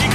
Kik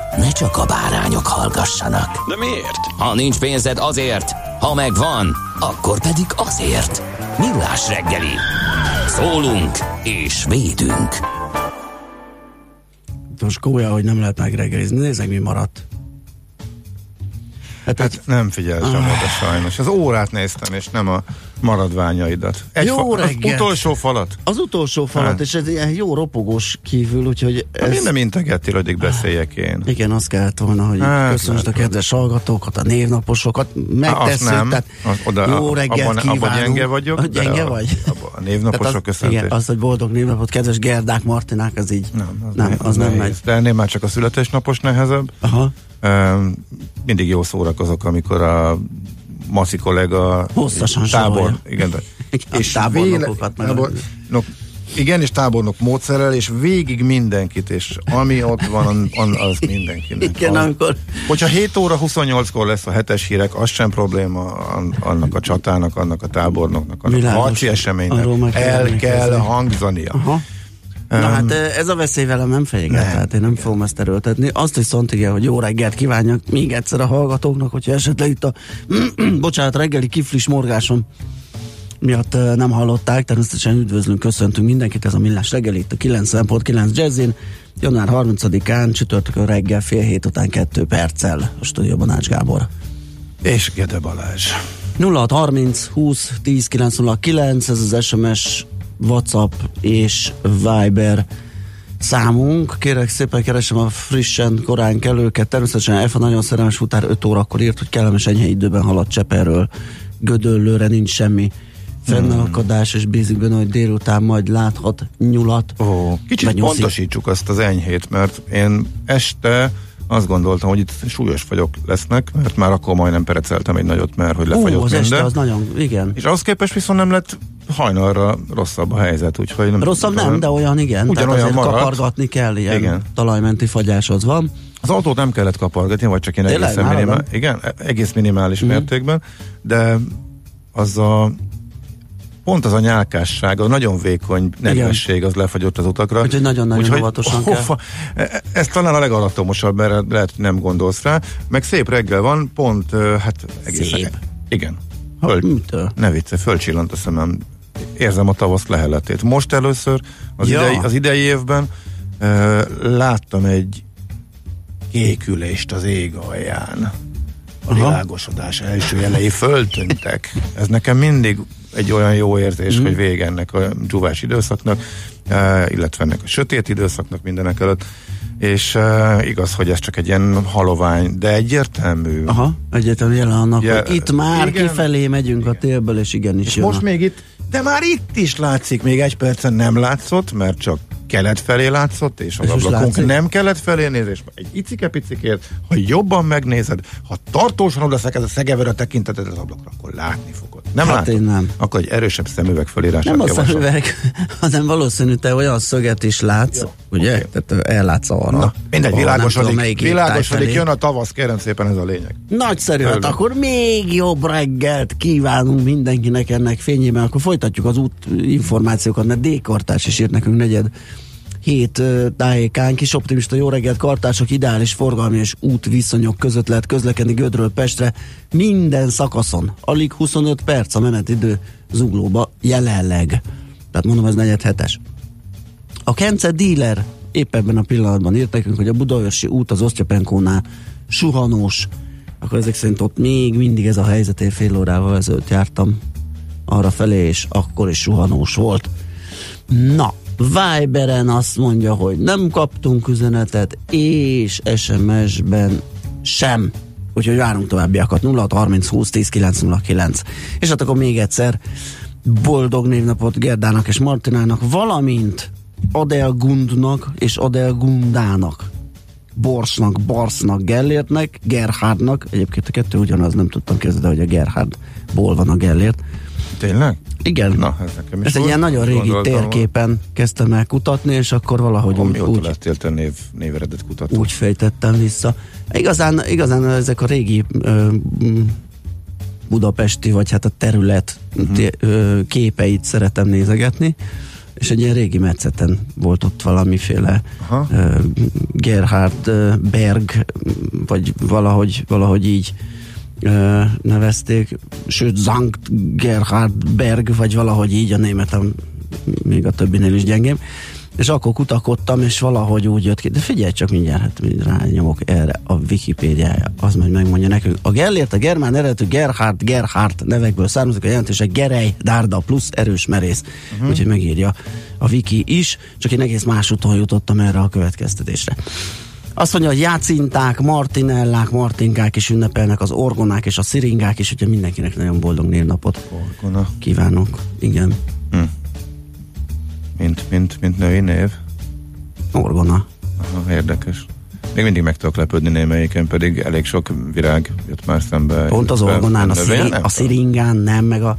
ne csak a bárányok hallgassanak. De miért? Ha nincs pénzed, azért, ha megvan, akkor pedig azért. Millás reggeli. Szólunk és védünk. Most komolyan, hogy nem lehet megreggelizni. Nézzek, mi maradt. Hát nem figyeltem oda sajnos. Az órát néztem, és nem a maradványaidat. Az utolsó falat, hát. És ez ilyen jó ropogós kívül, úgyhogy... Én nem integettél, hogy beszéljek én. Igen, azt kellett volna, hogy köszönjük a kedves hallgatókat, a névnaposokat, megtesszük, tehát jó reggelt kívánunk. Abban gyenge vagyok, a névnaposok köszöntés. Igen, az, hogy boldog névnapot, kedves Gerdák, Martinák, az így nem megy. De ennél már csak a születésnapos nehezebb. Aha. Mindig jó szórakozok, amikor a Maci kollega hosszasan tábor, igen, és tábornokokat igen, és tábornok módszerrel, és végig mindenkit, és ami ott van, az mindenkinek. Igen, amikor... Hogyha 7 óra 28-kor lesz a hetes hírek, az sem probléma annak a csatának, annak a tábornoknak, annak a harci eseménynek. El kell hangzania. Aha. Na hát ez a veszély velem nem fenyeget, tehát én nem fogom ezt erőltetni. Azt viszont igen, hogy jó reggelt kívánjak még egyszer a hallgatóknak, hogyha esetleg itt a reggeli kiflis morgásom miatt nem hallották. Természetesen üdvözlünk, köszöntünk mindenkit, ez a Millás reggeli itt a 90.9 Jazzin. Január 30-án csütörtökön reggel 6:30 után 2 perccel a stúdióban Ács Gábor. És Gede Balázs. 0630 20 10 909, ez az SMS, WhatsApp és Viber számunk. Kérek szépen, keresem a frissen, korán kelőket. Természetesen Efa nagyon szerelmes futár 5 órakor írt, hogy kellemes enyhe időben halad Cseperről Gödöllőre, nincs semmi fennakadás, és bízik benne, hogy délután majd láthat nyulat. Kicsit pontosítsuk azt az enyhét, mert én este azt gondoltam, hogy itt súlyos fagyok lesznek, mert már akkor majdnem pereceltem egy nagyot, mert hogy lefagyott minden. Este az nagyon, igen. És ahhoz képest viszont nem lett hajnalra rosszabb a helyzet, úgyhogy... Rosszabb nem, de olyan, igen. Ugyanolyan maradt. Kapargatni kell, ilyen talajmenti fagyáshoz van. Az autót nem kellett kapargatni, vagy csak én egész minimális mértékben, de az a... Pont az a nyálkásság, a nagyon vékony nedvesség az lefagyott az utakra. Úgyhogy nagyon-nagyon óvatosan kell. Ez talán a legalattomosabb, mert lehet, nem gondolsz rá. Meg szép reggel van, pont, egészen. Szép. Igen. Ne vicce, fölcsillant a szemem. Érzem a tavasz leheletét. Most először az idei évben láttam egy kékülést az ég alján. A világosodás első jelei föltöntek. Ez nekem mindig egy olyan jó érzés, hogy vége ennek a dzsúvás időszaknak, illetve ennek a sötét időszaknak mindenek előtt, és igaz, hogy ez csak egy ilyen halovány, de egyértelmű. Aha, egyértelmű jelen annak, hogy itt már kifelé megyünk a télből, és igenis és jön. Most még itt, de már itt is látszik, még egy percen nem látszott, mert csak kelet felé látszott, és az ablakunk nem kelet felé néz, és egy icike-picikért, ha jobban megnézed, ha tartósan odaszek ez a szegevőre a tekinteted az ablakra, akkor látni fogod. Nem hát látod? Én nem. Akkor egy erősebb szemüveg felírását javaslom. Nem a szemüveg, hanem valószínű te olyan szöget is látsz, jó, ugye? Okay. Tehát ellátsz arra. Na, mindegy, világosodik, jön a tavasz, kérem szépen, ez a lényeg. Nagyszerű, hát akkor még jobb reggelt kívánunk mindenkinek ennek fényében, akkor folytatjuk az út információkat, mert D-kortárs is írt nekünk 4:07 tájékán. Kis optimista, jó reggelt kartások, ideális forgalmi és útviszonyok között lehet közlekedni Gödről Pestre minden szakaszon. Alig 25 perc a menetidő Zuglóba jelenleg. Tehát mondom, ez 6:47. A Kence dealer épp ebben a pillanatban írt nekünk, hogy a Budaörsi út az Osztyapenkónál suhanós, akkor ezek szerint ott még mindig ez a helyzet, én fél órával ezelőtt jártam arra felé, és akkor is suhanós volt. Na, Viberen azt mondja, hogy nem kaptunk üzenetet, és SMS-ben sem. Úgyhogy várunk továbbiakat. 0630 20 10 909. És hát akkor még egyszer boldog névnapot Gerdának és Martinának, valamint Adelgundnak és Adelgundának, Borsnak, Barsznak, Gellértnek, Gerhardnak. Egyébként a kettő ugyanaz, nem tudtam kezdeni, hogy a Gerhardból van a Gellért. Tényleg? Igen. Na, ez egy ilyen nagyon régi térképen kezdtem el kutatni, és akkor valahogy úgy lettél te néveredet kutató. Úgy fejtettem vissza. Igazán ezek a régi budapesti, vagy hát a terület képeit szeretem nézegetni, és egy ilyen régi metszeten volt ott valamiféle Gerhard Berg, vagy valahogy így nevezték, sőt Zankt Gerhard Berg, vagy valahogy így, a németem még a többinél is gyengém, és akkor kutakodtam, és valahogy úgy jött ki, de figyelj csak mindjárt, hát rányomok erre a Wikipédiája, az majd megmondja nekünk. A Gellért a germán eredetű Gerhard nevekből származik, a jelentése gerej, dárda plusz erős merész, úgyhogy megírja a Wiki is, csak én egész másúton jutottam erre a következtetésre. Azt mondja, hogy jácinták, martinellák, martinkák is ünnepelnek, az orgonák és a sziringák is, úgyhogy mindenkinek nagyon boldog névnapot kívánok. Igen. Mint női név? Orgona. Aha, érdekes. Még mindig meg tudok lepődni némelyiken, pedig elég sok virág jött már szembe. Pont az orgonán, a sziringán nem, meg a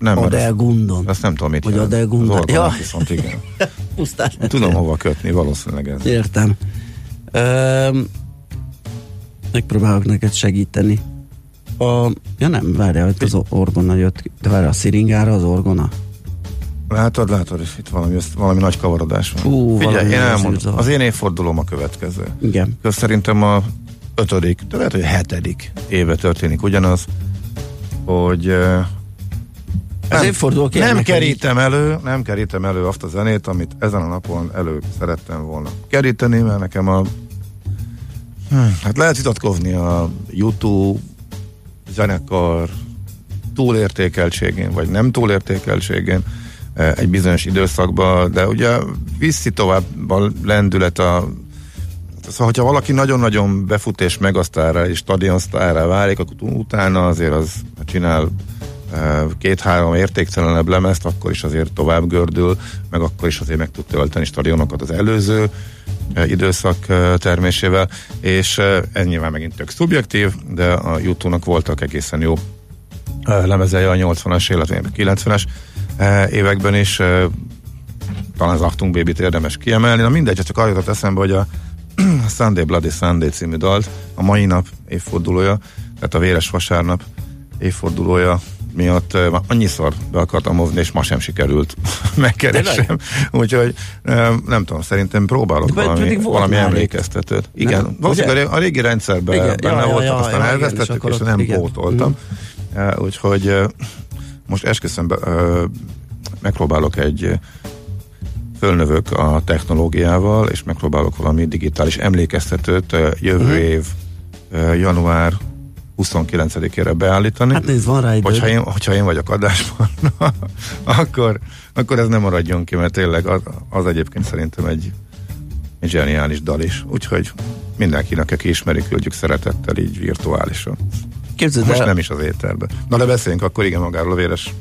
nem, Adelgundon. Azt nem tudom, mit jelent. Az orgonát viszont igen. Tudom hova kötni, valószínűleg ez. Értem. Megpróbálok neked segíteni. Várjál, az orgona jött ki. De várjál, a sziringára az orgona? Látod, és itt valami nagy kavarodás van. Figyelj, én elmondom, az én évfordulóm a következő. Igen. Szerintem a 5., de lehet, hogy a 7. éve történik ugyanaz, hogy... Nem kerítem elő azt a zenét, amit ezen a napon elő szerettem volna keríteni, mert nekem lehet vitatkozni a U2 zenekar túlértékeltségén, vagy nem túlértékeltségén egy bizonyos időszakban, de ugye viszi tovább a lendület a... Szóval, hogyha valaki nagyon-nagyon befut és megasztárra és stadionsztárra válik, akkor utána azért az csinál 2-3 értéktelenebb lemezt, akkor is azért tovább gördül, meg akkor is azért meg tud tölteni stadionokat az előző időszak termésével, és ez nyilván megint tök szubjektív, de a U2-nak voltak egészen jó lemezei a 80-as, illetve 90-es években is, talán az Achtung Baby-t érdemes kiemelni, na mindegy, csak arra jutott eszembe, hogy a Sunday Bloody Sunday című dalt, a mai nap évfordulója, tehát a véres vasárnap évfordulója miatt már annyiszor be akartam hovni, és ma sem sikerült megkeresem. Úgyhogy nem tudom, szerintem próbálok valami emlékeztetőt. Igen, valószínűleg a régi rendszerben benne voltam, aztán elvesztettük, és nem pótoltam. Úgyhogy most esküszöm, megpróbálok fölnövök a technológiával, és megpróbálok valami digitális emlékeztetőt jövő év január 29-ére beállítani. Hát nézd, van rá idő. Hogyha én vagyok adásban, akkor ez nem maradjon ki, mert tényleg az egyébként szerintem egy zseniális dal is. Úgyhogy mindenkinek, aki ismeri, küldjük szeretettel így virtuálisan. Képzeld most el. Nem is az éterben. Na de beszéljünk akkor igen magáról a véres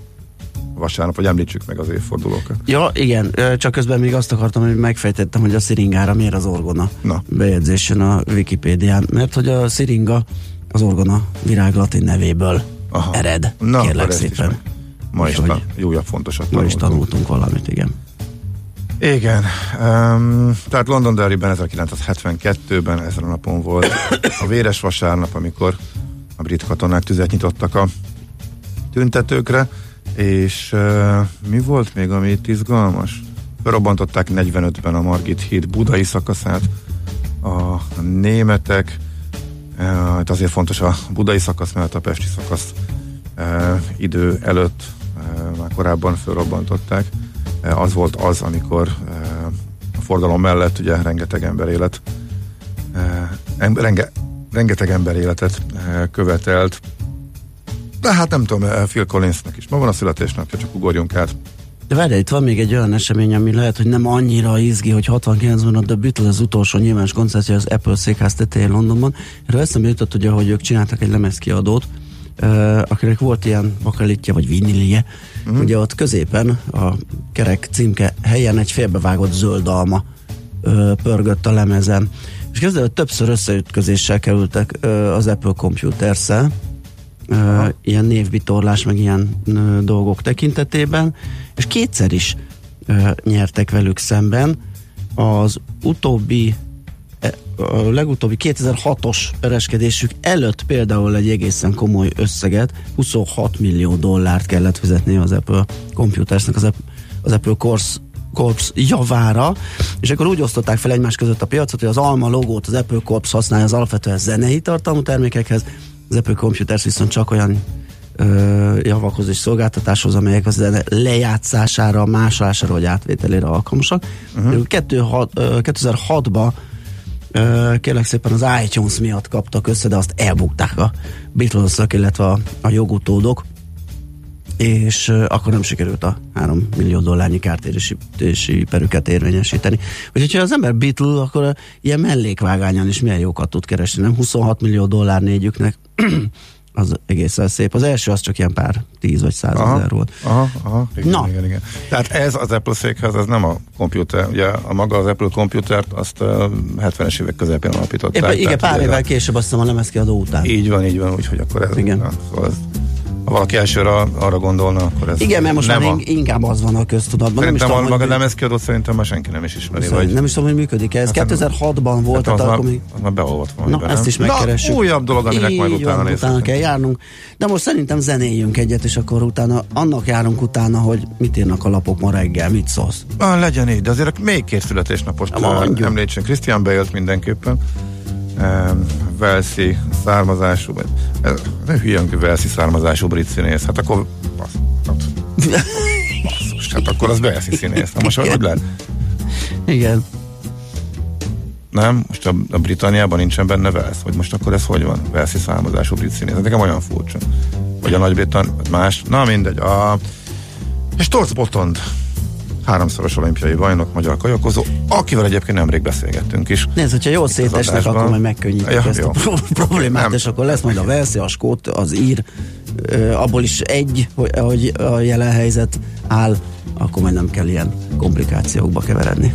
vasárnap, hogy említsük meg az évfordulókat. Ja, igen, csak közben még azt akartam, hogy megfejtettem, hogy a sziringára miért az orgona. Na. Bejegyzésen a Wikipédián, mert hogy a sziringa az orgona virág latin nevéből ered. Na, kérlek szépen. Ma is tanultunk valamit, igen. Igen. Tehát Londonderryben 1972-ben ezen a napon volt a véres vasárnap, amikor a brit katonák tüzet nyitottak a tüntetőkre, és mi volt még, ami itt izgalmas? Felrobbantották 45-ben a Margit Híd budai szakaszát a németek. Itt azért fontos a budai szakasz, mert a pesti szakasz idő előtt már korábban felrobbantották. Az volt az, amikor a forgalom mellett ugye rengeteg ember élet, rengeteg ember életet követelt. De hát nem tudom, Phil Collinsnak is ma van a születésnapja, csak ugorjunk át. De várjál, itt van még egy olyan esemény, ami lehet, hogy nem annyira izgi, hogy 69-ben a The Beatles az utolsó nyilvános koncertje az Apple székház tetején Londonban. Erről eszembe jutott ugye, hogy ők csináltak egy lemezkiadót, akinek volt ilyen bakalitja vagy vinilje, ugye ott középen a kerek címke helyen egy félbevágott zöld alma pörgött a lemezen. És kezdődött többször összeütközéssel kerültek az Apple Computers-szel, ilyen névbitorlás, meg ilyen dolgok tekintetében, és kétszer is nyertek velük szemben. Az utóbbi, a legutóbbi 2006-os pereskedésük előtt például egy egészen komoly összeget, $26 millió kellett fizetni az Apple Computersnek, az Apple Corps javára, és akkor úgy osztották fel egymás között a piacot, hogy az Alma logót az Apple Corps használja az alapvetően zenei tartalmú termékekhez, az Apple Computers viszont csak olyan javakhoz és szolgáltatáshoz, amelyek az lejátszására, másolására vagy átvételére alkalmasak. 2006-ban kérlek szépen az iTunes miatt kaptak össze, de azt elbukták a Beatles-ök, illetve a jogutódok, és akkor nem sikerült a $3 millió kártérítési perüket érvényesíteni. Úgyhogy ha az ember Beatle, akkor ilyen mellékvágányon is milyen jókat tud keresni, nem? $26 millió négyüknek, az egészen szép. Az első az csak ilyen pár 10 vagy 100 ezer volt. Igen. Tehát ez az Apple székhez, ez nem a komputer, ugye a maga az Apple komputert, azt 70-es évek közepén alapították. Igen, pár évvel később, azt hiszem a lemezkiadó után. Így van, úgyhogy akkor ez... Igen. Ha valaki elsőre arra gondolna, akkor ez... Igen, mert most már inkább az van a köztudatban. Szerintem a maga lemezkiadót szerintem már senki nem is ismeri. Vagy... Nem is tudom, hogy működik-e. Ez 2006-ban volt. Hát az már beolvat van. Na, ezt is megkeressük. Újabb dolog, aminek majd utána kell járnunk. De most szerintem zenéljünk egyet, és akkor utána annak járunk utána, hogy mit írnak a lapok ma reggel, mit szólsz. Legyen így, de azért még két születésnapost említsünk. Christian Bale-t mindenképpen. Velszi származású, nem hülyön Velszi származású brit színész, hát akkor basszus, hát akkor az Velszi színész, na most hogy lehet? Igen. Nem? Most a Britanniában nincsen benne Velsz, vagy most akkor ez hogy van? Velszi származású brit színész, nekem olyan furcsa. Vagy a Nagy-Britannia, más, na mindegy. És Torc Botond, háromszoros olimpiai bajnok, magyar kajakozó, akivel egyébként nemrég beszélgettünk is. Nézd, hogyha jól szétesnek, akkor majd megkönnyítjük ezt jó. A problémát, nem. És akkor lesz majd a velszi, a skót, az ír, abból is egy, hogy a jelen helyzet áll, akkor majd nem kell ilyen komplikációkba keveredni.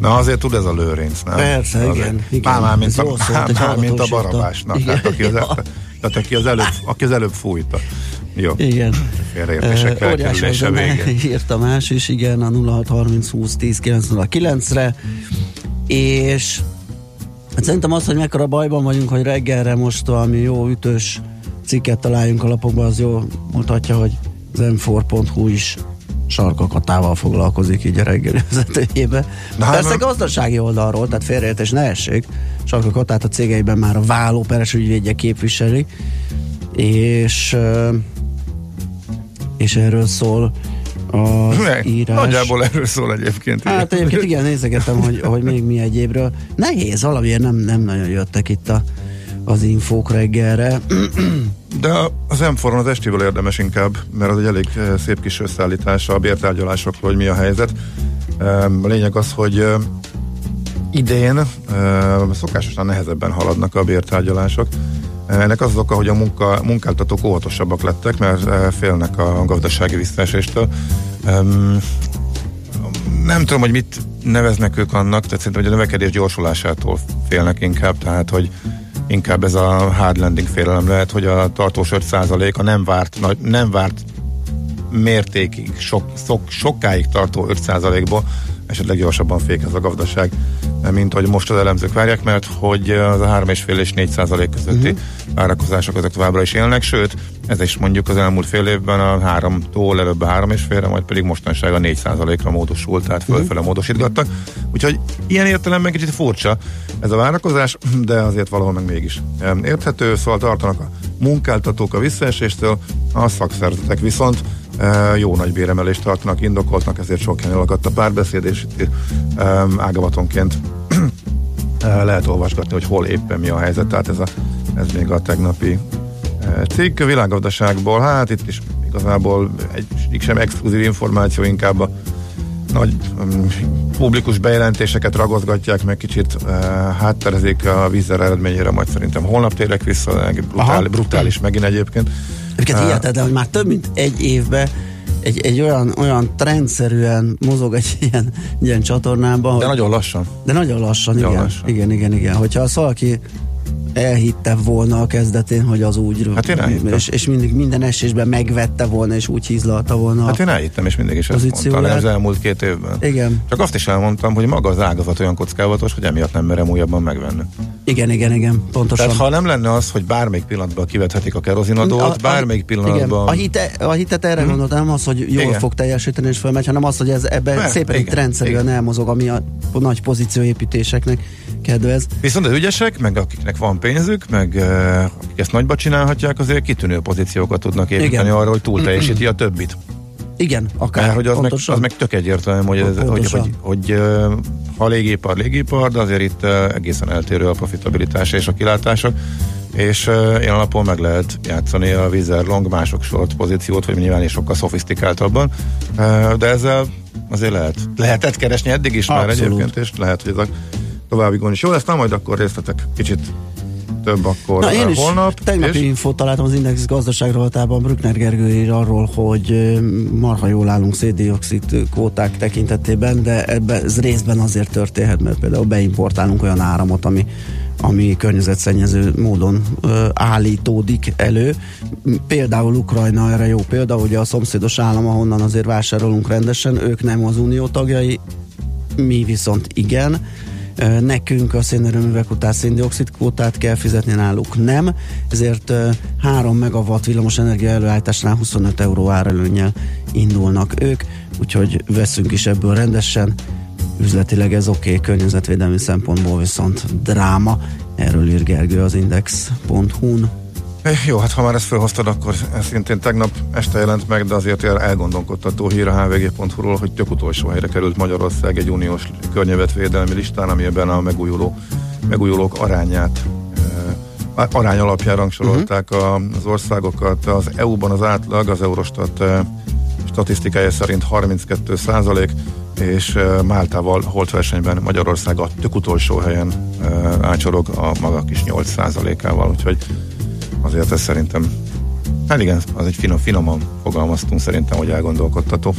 Na azért tud ez a Lőrinc, nem? Persze, azért. Igen. Mint a Barabásnak, aki az előbb fújta. Jó. Igen. Félreértések elkerülése végén. Írta más is, igen, a 0630 20 10 909-re, és hát szerintem az, hogy mekkora bajban vagyunk, hogy reggelre most valami jó ütős cikket találjunk a lapokban, az jó mutatja, hogy az m4.hu is sarkakatával foglalkozik így a reggeli vezetőjében. Persze gazdasági oldalról, tehát félreértés ne essék. Sarkakatát a cégeiben már a vállóperes ügyvédje képviseli, és erről szól az írás. Nagyjából erről szól egyébként. Hát egyébként igen, nézegetem, hogy még mi egyébről. Nehéz, valamiért nem nagyon jöttek itt az infók reggelre. De az M4-on az estével érdemes inkább, mert az egy elég szép kis összeállítása a bértárgyalásokról, hogy mi a helyzet. A lényeg az, hogy idén szokásosan nehezebben haladnak a bértárgyalások. Ennek az oka, hogy a munkáltatók óvatosabbak lettek, mert félnek a gazdasági visszaeséstől. Nem tudom, hogy mit neveznek ők annak, tehát szerintem, hogy a növekedés gyorsulásától félnek inkább, tehát, hogy inkább ez a hard landing félelem lehet, hogy a tartós 5% a nem várt mértékig, sokáig tartó 5%-ból esetleg gyorsabban fékez a gazdaság, mint hogy most az elemzők várják, mert hogy az a 3,5 és 4% közötti várakozások azok továbbra is élnek, sőt, ez is mondjuk az elmúlt fél évben a 3-tól előbb a 3,5-re, majd pedig mostanság a 4%-ra módosult, tehát fölfele módosítgattak. Úgyhogy ilyen értelemben kicsit furcsa ez a várakozás, de azért valahol meg mégis érthető, szóval tartanak a munkáltatók a visszaeséstől, a szakszervezetek viszont jó nagy béremelést tartanak, indokoltnak, ezért sok helyen elakadt a párbeszéd, és ágavatonként lehet olvasgatni, hogy hol éppen mi a helyzet, tehát ez még a tegnapi cikk. A világgazdaságból, hát itt is igazából egyik sem exkluzív információ, inkább a nagy publikus bejelentéseket ragozgatják, meg kicsit hátterezik a vízzel eredményére, majd szerintem holnap térek vissza, brutális megint egyébként. Egyébként hihetetlen, hogy már több mint egy évben egy olyan trendszerűen mozog egy ilyen csatornában. De nagyon lassan. De nagyon lassan. Igen. Hogyha az valaki elhitte volna a kezdetén, hogy az úgy... Hát és mindig minden esésben megvette volna, és úgy hízlalta volna. Hát én elhittem, és mindig is ezt mondtam az elmúlt 2 évben. Igen. Csak azt is elmondtam, hogy maga az ágazat olyan kockávatos, hogy emiatt nem merem újabban megvenni. Igen, pontosan. Tehát ha nem lenne az, hogy bármelyik pillanatban kivethetik a kerozinadót, bármelyik pillanatban... Igen. A hitet erre gondolt, nem az, hogy jól fog teljesíteni és fölmegy, hanem az, hogy ez ebben szépen rendszerűen elmozog, ami a nagy pozícióépítéseknek kedvez. Viszont az ügyesek, meg akiknek van pénzük, meg akik ezt nagyba csinálhatják, azért kitűnő pozíciókat tudnak építeni arra, hogy túl teljesíti a többit. Igen, akár. Mert hogy az meg tök egyértelmű, hogy ha légipar, de azért itt egészen eltérő a profitabilitása és a kilátások, és ilyen alapon meg lehet játszani a vízerlong mások sort pozíciót, hogy nyilván is sokkal szofisztikáltabban, de ezzel azért lehetett keresni eddig is. Abszolút. Már egyébként, és lehet, hogy ezek további gond is jó lesz, na majd akkor részletek kicsit több akkor holnap. Na én is tegnapi infót találtam az Index gazdaságrovatában Brückner Gergő ír arról, hogy marha jól állunk széndioxid kvóták tekintetében, de ez részben azért történhet, mert például beimportálunk olyan áramot, ami környezetszennyező módon állítódik elő. Például Ukrajna erre jó példa, ugye a szomszédos állam, ahonnan azért vásárolunk rendesen, ők nem az unió tagjai, mi viszont igen. Nekünk a szénerőművek után széndioxid kvótát kell fizetni, náluk nem, ezért 3 megawatt villamos energia előállításnál 25 euró árelőnnyel indulnak ők, úgyhogy veszünk is ebből rendesen, üzletileg ez oké, környezetvédelmi szempontból viszont dráma, erről ír Gergő az Index.hu-n. Jó, hát ha már ezt felhoztad, akkor szintén tegnap este jelent meg, de azért elgondolkodtató hír a hvg.hu-ról, hogy tök utolsó helyre került Magyarország egy uniós környezetvédelmi listán, amiben a megújulók arány alapján rangsorolták az országokat. Az EU-ban az átlag, az Eurostat statisztikája szerint 32%, és Máltával holtversenyben Magyarország a tök utolsó helyen ácsorog a maga kis 8%-ával, úgyhogy azért ez szerintem, hát igen, az egy finoman fogalmaztunk, szerintem, hogy elgondolkodtató.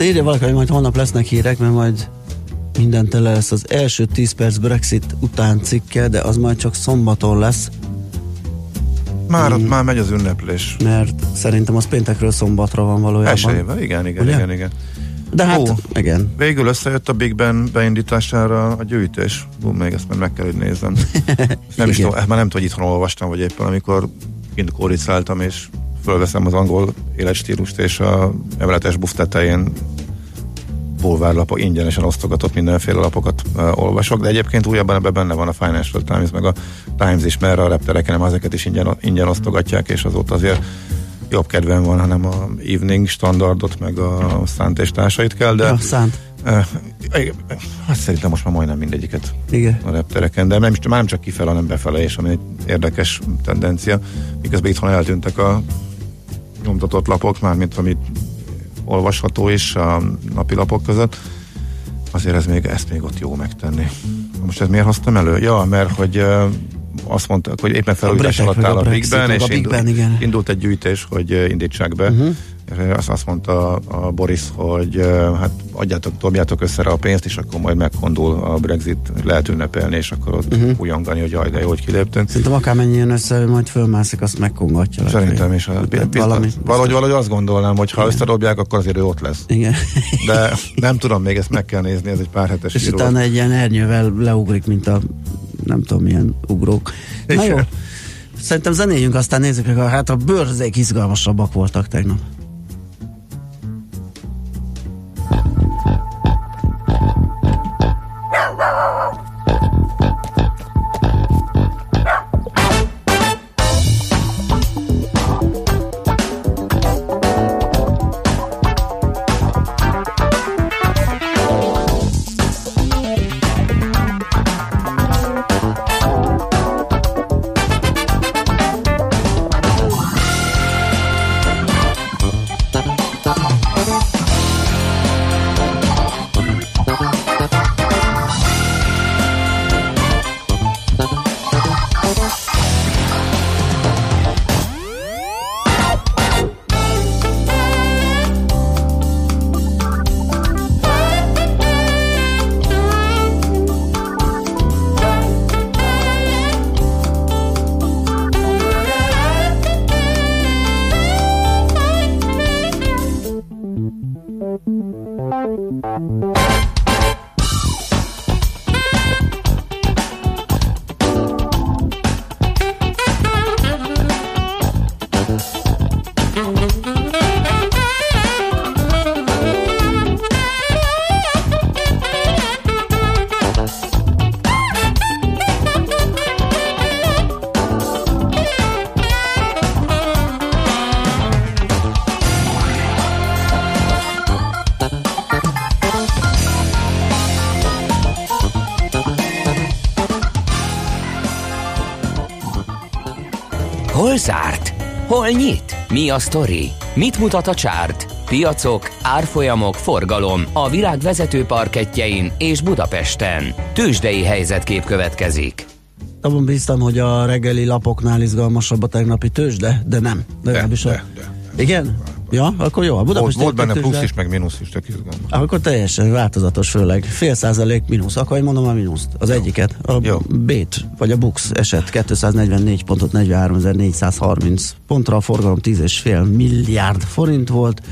Írja valaki, hogy majd holnap lesznek hírek, mert majd minden tele lesz az első 10 perc Brexit után cikke, de az majd csak szombaton lesz. Már megy az ünneplés. Mert szerintem az péntekről szombatra van valójában. Esélyben, igen. De hát, igen. Végül összejött a Big Ben beindítására a gyűjtés. Még ezt meg kell, hogy nézzem. Nem is tudom, már nem tudom, hogy itthon olvastam, vagy éppen amikor kint kóricáltam, és fölveszem az angol életstílust, és a emeletes buff tetején bulvárlapok ingyenesen osztogatott mindenféle lapokat olvasok, de egyébként újabban ebben benne van a Financial Times, meg a Times is, mert a reptereken ezeket is ingyen osztogatják, és azóta azért jobb kedven van, hanem a Evening Standardot, meg a Szánt és társait kell, de... Ja, Szánt. Hát szerintem most már majdnem mindegyiket. Igen. A reptereken, de már nem csak kifele, hanem befele, és ami egy érdekes tendencia. Miközben itthon eltűntek a nyomtatott lapok, mármint amit olvasható is a napi lapok között, azért ezt még ott jó megtenni. Most ez miért hoztam elő? Ja, mert hogy azt mondták, hogy éppen felújítás alatt áll a Big Ben, és indult egy gyűjtés, hogy indítsák be. Azt mondta a Boris, hogy hát dobjátok összere a pénzt, és akkor majd megkondul a Brexit, lehet ünnepelni, és akkor ott ujjongani, hogy jaj, de jó, hogy kiléptünk. Szerintem akármennyien össze, majd fölmászik, azt megkongatja. Szerintem is. Valahogy azt gondolnám, hogy ha összedobják, akkor azért ő ott lesz. Igen. De nem tudom, még ezt meg kell nézni, ez egy pár hetes író. És utána egy ilyen ernyővel leugrik, mint a nem tudom milyen ugrók. Na jó, szerintem zenéljünk, aztán nézzük meg, hát a bőrzék izgalmasabbak voltak tegnap. Hol zárt? Hol nyit? Mi a sztori? Mit mutat a csárt? Piacok, árfolyamok, forgalom a világ vezető parkettjein és Budapesten. Tőzsdei helyzetkép következik. Abban bíztam, hogy a reggeli lapoknál izgalmasabb a tegnapi tőzsde, de nem. De. Igen? Ja, akkor jó. A Budapest volt benne tőzsde. Plusz is, meg mínusz is, tök izgalmas. Akkor teljesen változatos, főleg 0,5% mínusz. Akkor én mondom a mínuszt, az jó. Egyiket. A jó. Bét, vagy a BUX esett 244 pontot 43.430 pontra, a forgalom 10,5 milliárd forint volt.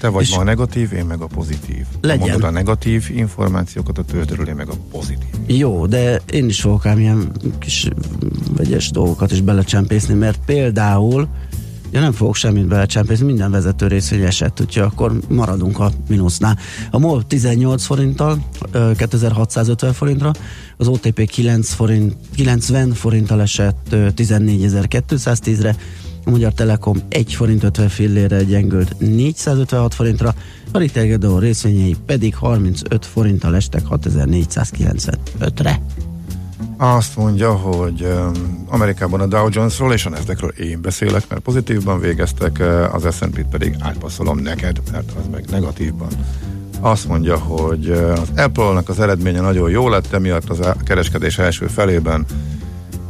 Te vagy ma a negatív, én meg a pozitív. Mondod a negatív információkat, a tőzsdéről, én meg a pozitív. Jó, de én is fogok ám ilyen kis vegyes dolgokat is belecsempészni, mert például ja, nem fogok semmit belecsempészni, minden vezető részvény esett, úgyhogy akkor maradunk a mínusznál. A MOL 18 forinttal, 2650 forintra, az OTP 90 forinttal esett 14.210-re, a Magyar Telekom 1 forint 50 fillére gyengült 456 forintra, a Retail Gedeo részvényei pedig 35 forinttal estek 6495-re. Azt mondja, hogy Amerikában a Dow Jonesról és a Nasdaqról én beszélek, mert pozitívban végeztek, az S&P-t pedig átpasszolom neked, mert az meg negatívban. Azt mondja, hogy az Apple-nak az eredménye nagyon jó lett, emiatt az a kereskedés első felében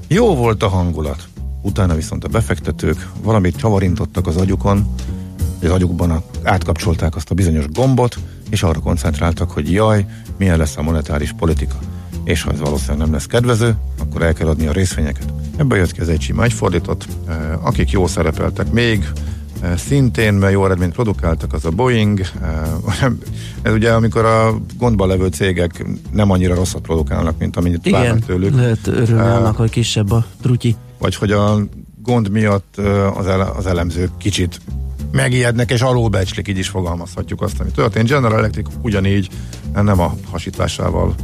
jó volt a hangulat. Utána viszont a befektetők valamit csavarintottak az agyukon, az agyukban átkapcsolták azt a bizonyos gombot, és arra koncentráltak, hogy jaj, milyen lesz a monetáris politika. És ha ez valószínűleg nem lesz kedvező, akkor el kell adni a részvényeket. Ebből jött ki az egy sima egyfordított. Akik jó szerepeltek még, szintén, mert jó eredményt produkáltak, az a Boeing. Ez ugye, amikor a gondban levő cégek nem annyira rosszat produkálnak, mint amit várnak tőlük. Igen, lehet örülnek, hogy kisebb a trutyi. Vagy hogy a gond miatt az elemzők kicsit megijednek és alulbecslik, így is fogalmazhatjuk azt, amit történt. General Electric ugyanígy nem a hasításával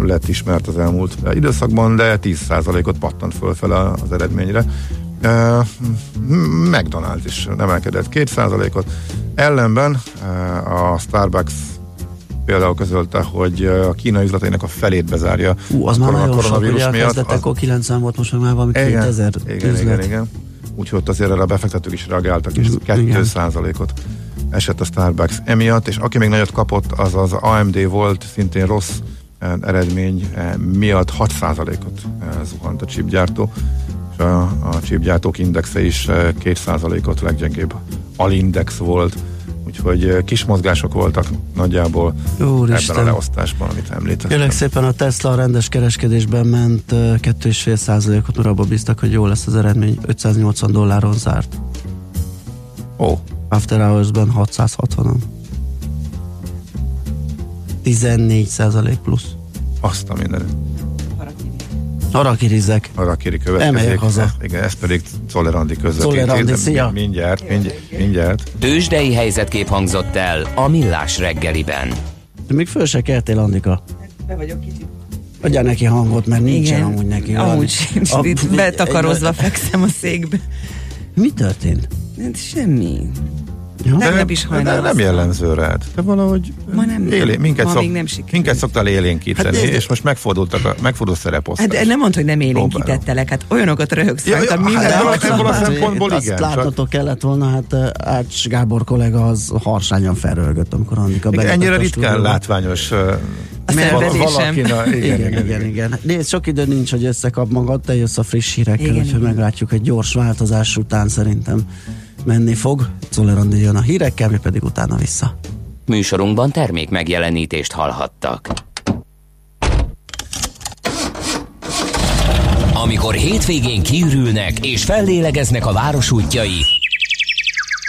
lett ismert az elmúlt időszakban, de 10%-ot pattant fölfele az eredményre. McDonald's is emelkedett 2%-ot. Ellenben a Starbucks például közölte, hogy a Kína üzleteinek a felét bezárja. Az már nagyon sok, hogy elkezdett, akkor 90 volt, most már valami 2000 üzlet. Igen. Úgyhogy azért erre a befektetők is reagáltak, és 2%-ot esett a Starbucks emiatt, és aki még nagyot kapott, az az AMD volt, szintén rossz eredmény miatt 6%-ot zuhant a chipgyártó, és a chipgyártók indexe is 2%-ot, leggyengébb alindex volt, úgyhogy kis mozgások voltak nagyjából Úristen. Ebben a leosztásban, amit említettem. Tényleg szépen a Tesla rendes kereskedésben ment 2,5%-ot, mert abba bíztak, hogy jó lesz az eredmény, $580 zárt. After Hours-ben 660-on. 14% plusz. Azt a mindenit. Harakirizek. Harakiri következik. Emeljek haza. Igen, ez pedig Czoller Andi közvetítő. Szia! Mindjárt. Tőzsdei helyzetkép hangzott el a Millás reggeliben. De még föl se keltél, Andika. Be vagyok kicsit. Adjál neki hangot, mert nincsen amúgy neki. Amúgy sincs. Betakarozva fekszem a székbe. Mi történt? Semmi. Ja. De nem jellemző rád. Te valahogy minket szoktál élénkíteni, és most megfordult szereposztás. Hát nem mondd, hogy nem élénkítettelek, hát olyanokat röhögsz rajta minden. Azt látnotok kellett volna, hát Ács Gábor kollega az harsányan felrölgött, amikor Annika beletett. Ennyire ritkán látványos igen. Nézd, sok idő nincs, hogy összekap magad, te jössz a friss hírekkel, úgyhogy meglátjuk, egy gyors változás után szerintem menni fog. Czoller Andi jön a hírekkel, mi pedig utána vissza. Műsorunkban termék megjelenítést hallhattak. Amikor hétvégén kiürülnek és fellélegeznek a város útjai,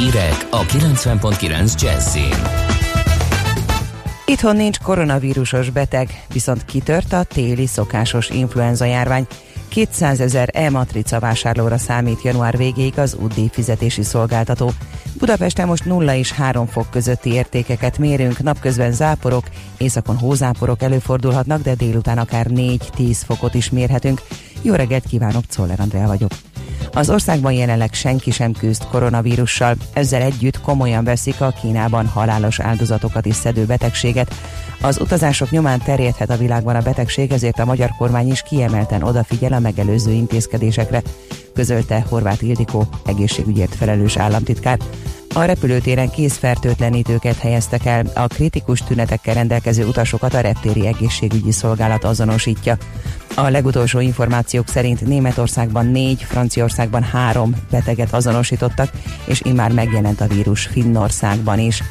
Hírek a 90.9 Jazzin. Itthon nincs koronavírusos beteg, viszont kitört a téli szokásos influenza járvány. 200 000 e-matrica vásárlóra számít január végéig az útdíj fizetési szolgáltató. Budapesten most 0 és 3 fok közötti értékeket mérünk, napközben záporok, északon hózáporok előfordulhatnak, de délután akár 4-10 fokot is mérhetünk. Jó reggelt kívánok, Czoller Andrea vagyok. Az országban jelenleg senki sem küzd koronavírussal, ezzel együtt komolyan veszik a Kínában halálos áldozatokat is szedő betegséget. Az utazások nyomán terjedhet a világban a betegség, ezért a magyar kormány is kiemelten odafigyel a megelőző intézkedésekre, közölte Horváth Ildikó, egészségügyért felelős államtitkár. A repülőtéren kézfertőtlenítőket helyeztek el, a kritikus tünetekkel rendelkező utasokat a reptéri egészségügyi szolgálat azonosítja. A legutolsó információk szerint Németországban 4, Franciaországban 3 beteget azonosítottak, és immár megjelent a vírus Finnországban is.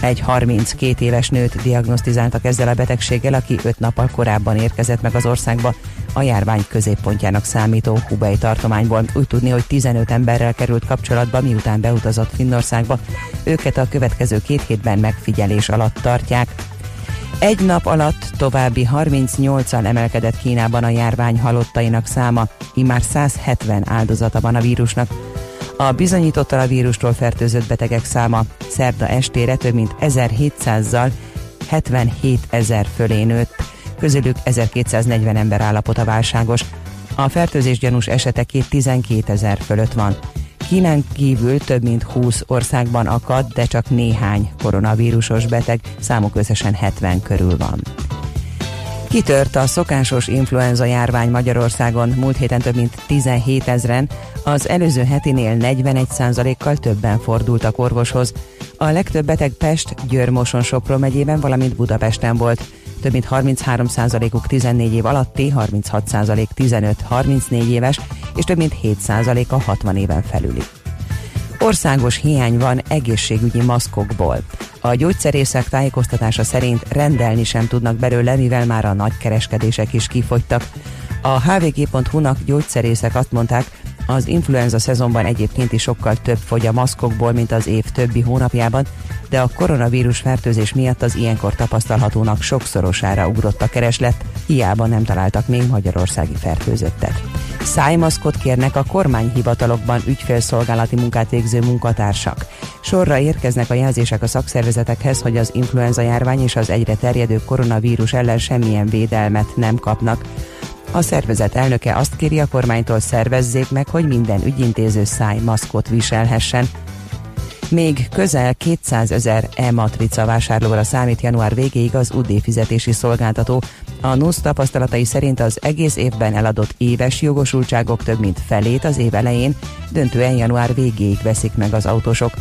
Egy 32 éves nőt diagnosztizáltak ezzel a betegséggel, aki 5 nappal korábban érkezett meg az országba, a járvány középpontjának számító Hubei tartományból. Úgy tudni, hogy 15 emberrel került kapcsolatba, miután beutazott Finnországba. Őket a következő 2 hétben megfigyelés alatt tartják. Egy nap alatt további 38-al emelkedett Kínában a járvány halottainak száma, immár 170 áldozata van a vírusnak. A bizonyítottan a vírustól fertőzött betegek száma szerda estére több mint 1700-zal 77 000 fölé nőtt, közülük 1240 ember állapota válságos. A fertőzés gyanús esetekét 12 000 fölött van. Kínán kívül több mint 20 országban akad, de csak néhány koronavírusos beteg, számuk összesen 70 körül van. Kitört a szokásos influenza járvány Magyarországon, múlt héten több mint 17 000-en, az előző hetinél 41%-kal többen fordultak orvoshoz. A legtöbb beteg Pest, Győr-Moson-Sopron megyében, valamint Budapesten volt. Több mint 33%-uk 14 év alatti, 36% 15-34 éves, és több mint 7%-a 60 éven felüli. Országos hiány van egészségügyi maszkokból. A gyógyszerészek tájékoztatása szerint rendelni sem tudnak belőle, mivel már a nagykereskedések is kifogytak. A hvg.hu-nak gyógyszerészek azt mondták, az influenza szezonban egyébként is sokkal több fogy a maszkokból, mint az év többi hónapjában, de a koronavírus fertőzés miatt az ilyenkor tapasztalhatónak sokszorosára ugrott a kereslet, hiába nem találtak még magyarországi fertőzöttet. Szájmaszkot kérnek a kormányhivatalokban ügyfélszolgálati munkát végző munkatársak. Sorra érkeznek a jelzések a szakszervezetekhez, hogy az influenza járvány és az egyre terjedő koronavírus ellen semmilyen védelmet nem kapnak. A szervezet elnöke azt kéri a kormánytól, szervezzék meg, hogy minden ügyintéző szájmaszkot viselhessen. Még közel 200 000 e-matrica vásárlóra számít január végéig az UD fizetési szolgáltató. A NUSZ tapasztalatai szerint az egész évben eladott éves jogosultságok több mint felét az év elején, döntően január végéig veszik meg az autósok.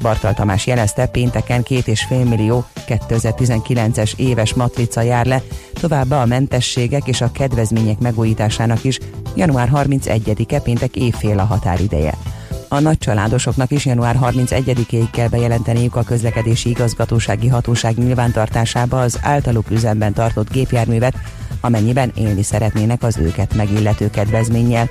Bartal Tamás jelezte, pénteken 2,5 millió 2019-es éves matrica jár le, továbbá a mentességek és a kedvezmények megújításának is január 31-e péntek éjfél a határideje. A nagycsaládosoknak is január 31-éig kell bejelenteniük a közlekedési igazgatósági hatóság nyilvántartásába az általuk üzemben tartott gépjárművet, amennyiben élni szeretnének az őket megillető kedvezménnyel.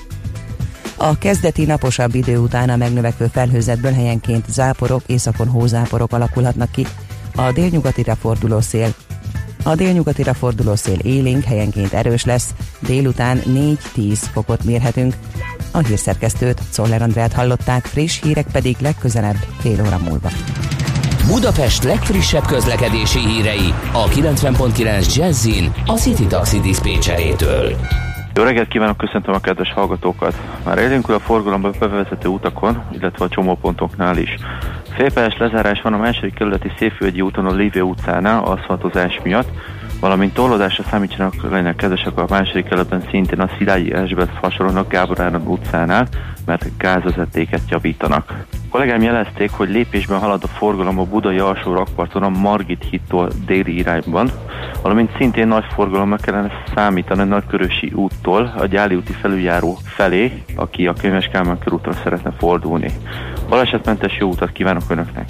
A kezdeti naposabb idő után a megnövekvő felhőzetből helyenként záporok, északon hózáporok alakulhatnak ki, a délnyugatira forduló szél élénk, helyenként erős lesz, délután 4-10 fokot mérhetünk. A hírszerkesztőt, Czoller Andreát hallották, friss hírek pedig legközelebb fél óra múlva. Budapest legfrissebb közlekedési hírei a 90.9 Jazzin a City Taxi diszpécserétől. Jó reggelt kívánok, köszöntöm a kedves hallgatókat! Már élénkül a forgalomba bevezető utakon, illetve a csomópontoknál is. Félperes lezárás van a második kerületi Széföldi úton a Lívia utcánál aszfaltozás miatt, valamint torlódásra számítsanak lenni kedvesek a második kerületben szintén a Szilágyi Erzsébet fasorónak Gábor Áron utcánál, mert gázvezetéket javítanak. A kollégám jelezték, hogy lépésben halad a forgalom a budai alsó rakparton a Margit hídtól déli irányban, valamint szintén nagy forgalomra kellene számítani a Nagykörösi úttól a Gyáli úti felüljáró felé, aki a Könyves Kálmán körúton szeretne fordulni. Balesetmentes jó utat kívánok Önöknek!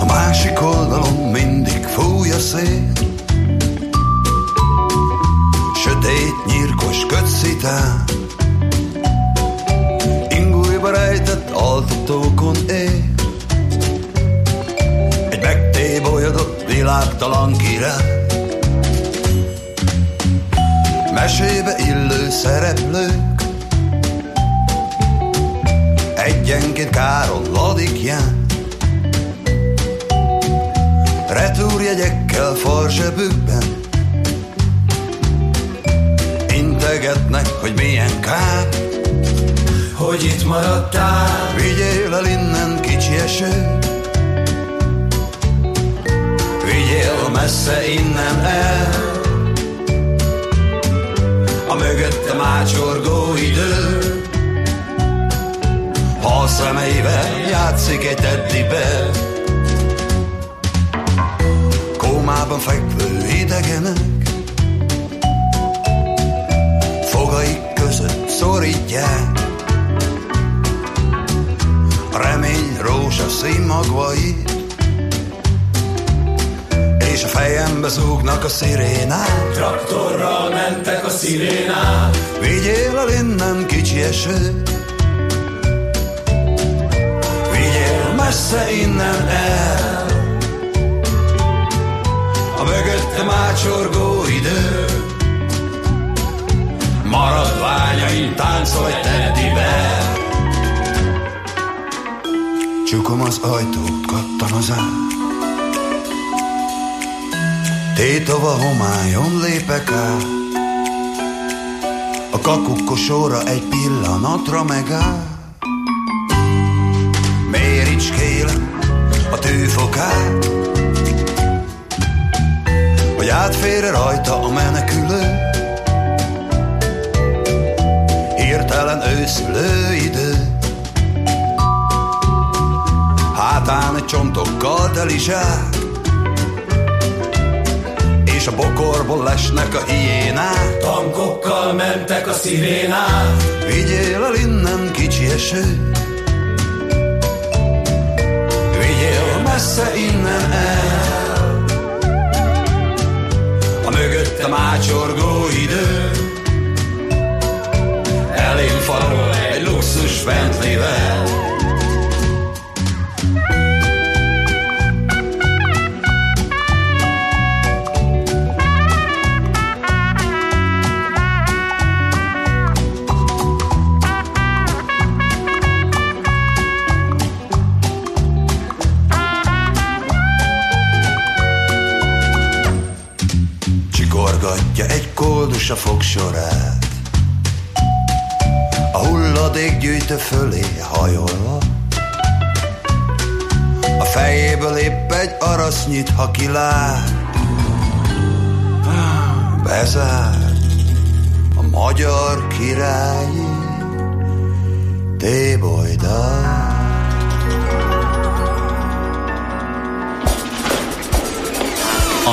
A másik oldalon mindig fúj a szél, sötét nyírkos kötszitán, rejtett altatókon ér egy megtébolyodott világtalan király, mesébe illő szereplők egyenként káromladik jár, retúrjegyekkel farzsebükben integetnek, hogy milyen kár, hogy itt maradtál. Vigyél el innen kicsi eső, vigyél messze innen el, a mögöttem ácsorgó idő, ha a szemeivel játszik egy teddybe. Kómában fekvő idegenek fogaik között szorítják a remény rózsa a szín magvait, és a fejembe zúgnak a szirénák. Traktorral mentek a szirénák. Vigyél el innen, kicsi eső, vigyél messze innen el, a mögöttem ácsorgó idő, maradványaim táncolj teddivel. Csukom az ajtót, kattan az ár, tétova homályon lépek át, a kakukkosóra egy pillanatra megáll. Méricskélem a tűfokát, hogy átfér rajta a menekülő, hirtelen őszülő idő, hátán egy csontokkal teli zsák, és a bokorból lesnek a hiénák. Tankokkal mentek a szirénák. Vigyél el innen, kicsi eső, vigyél messze innen el, a mögöttem ácsorgó idő, elém farol egy luxus Bentleyvel. A fogsorát a hulladékgyűjtő fölé hajolva, a fejéből épp egy arasznyit, ha kilát, bezár a magyar királyi tébolydal.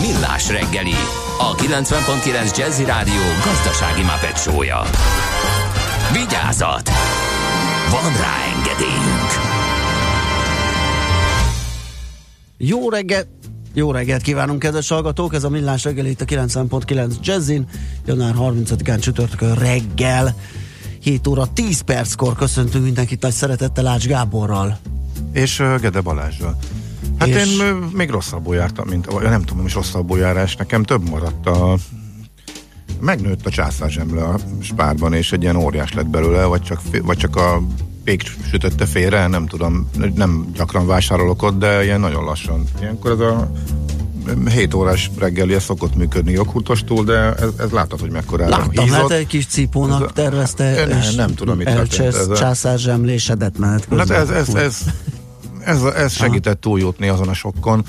Millás reggeli, a 90.9 Jazzy Rádió gazdasági Muppets Show-ja. Vigyázat! Van rá engedélyünk! Jó reggelt kívánunk, kedves hallgatók! Ez a Millás reggeli itt a 90.9 Jazzyn, január 30-án csütörtökön reggel 7 óra 10 perckor köszöntünk mindenkit nagy szeretettel Ács Gáborral. És Gede Balással. Hát én még rosszabbul jártam, nem tudom, is rosszabbul járás, nekem több maradt megnőtt a császázsemle a Spárban, és egy ilyen óriás lett belőle, vagy csak a pék sütötte félre, nem tudom, nem gyakran vásárolok ott, de ilyen nagyon lassan. Ilyenkor ez a 7 órás reggeli szokott működni joghurtostul, de ez látod, hogy mekkora hízott. Láttam, hát egy kis cipónak tervezte, nem tudom, mit elcsesz császázsemlésedet mehet közben. Hát Ez segített túljutni azon a sokkon,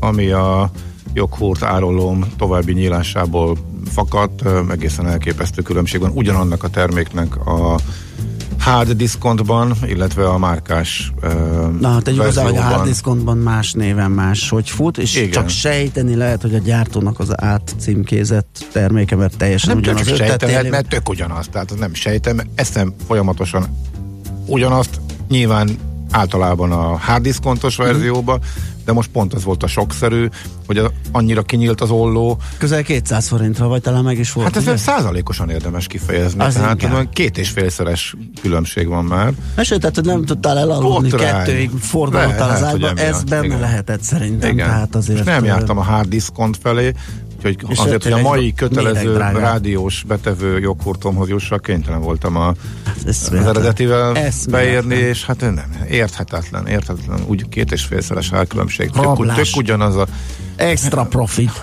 ami a joghurt árulóm további nyílásából fakadt. Egészen elképesztő különbség van ugyanannak a terméknek a hard diszkontban, illetve a márkás na hát egy verzióban. Igazán, hogy a hard diszkontban más néven más hogy fut, és igen. Csak sejteni lehet, hogy a gyártónak az átcímkézett terméke, mert teljesen nem ugyanaz. Nem csak sejteni, mert tök ugyanaz, tehát nem sejtem, eszem folyamatosan ugyanazt, nyilván általában a harddiszkontos verzióba, de most pont az volt a sokszerű, hogy annyira kinyílt az olló. Közel 200 forintra, vagy talán meg is volt. Hát ez százalékosan érdemes kifejezni. Az tehát 2,5-szeres különbség van már. Mesélj, tehát, hogy nem tudtál elaludni, 2-ig fordultál az ágyba, ez benne igen. Lehetett szerintem. Igen. Tehát azért nem jártam a harddiszkont felé, úgyhogy azért, hogy a mai kötelező rádiós betevő joghurtomhoz jussak, kénytelen voltam az eredetivel beérni, és hát nem, érthetetlen, úgy 2,5-szeres árkülönbség. Tök ugyanaz a... Extra profit.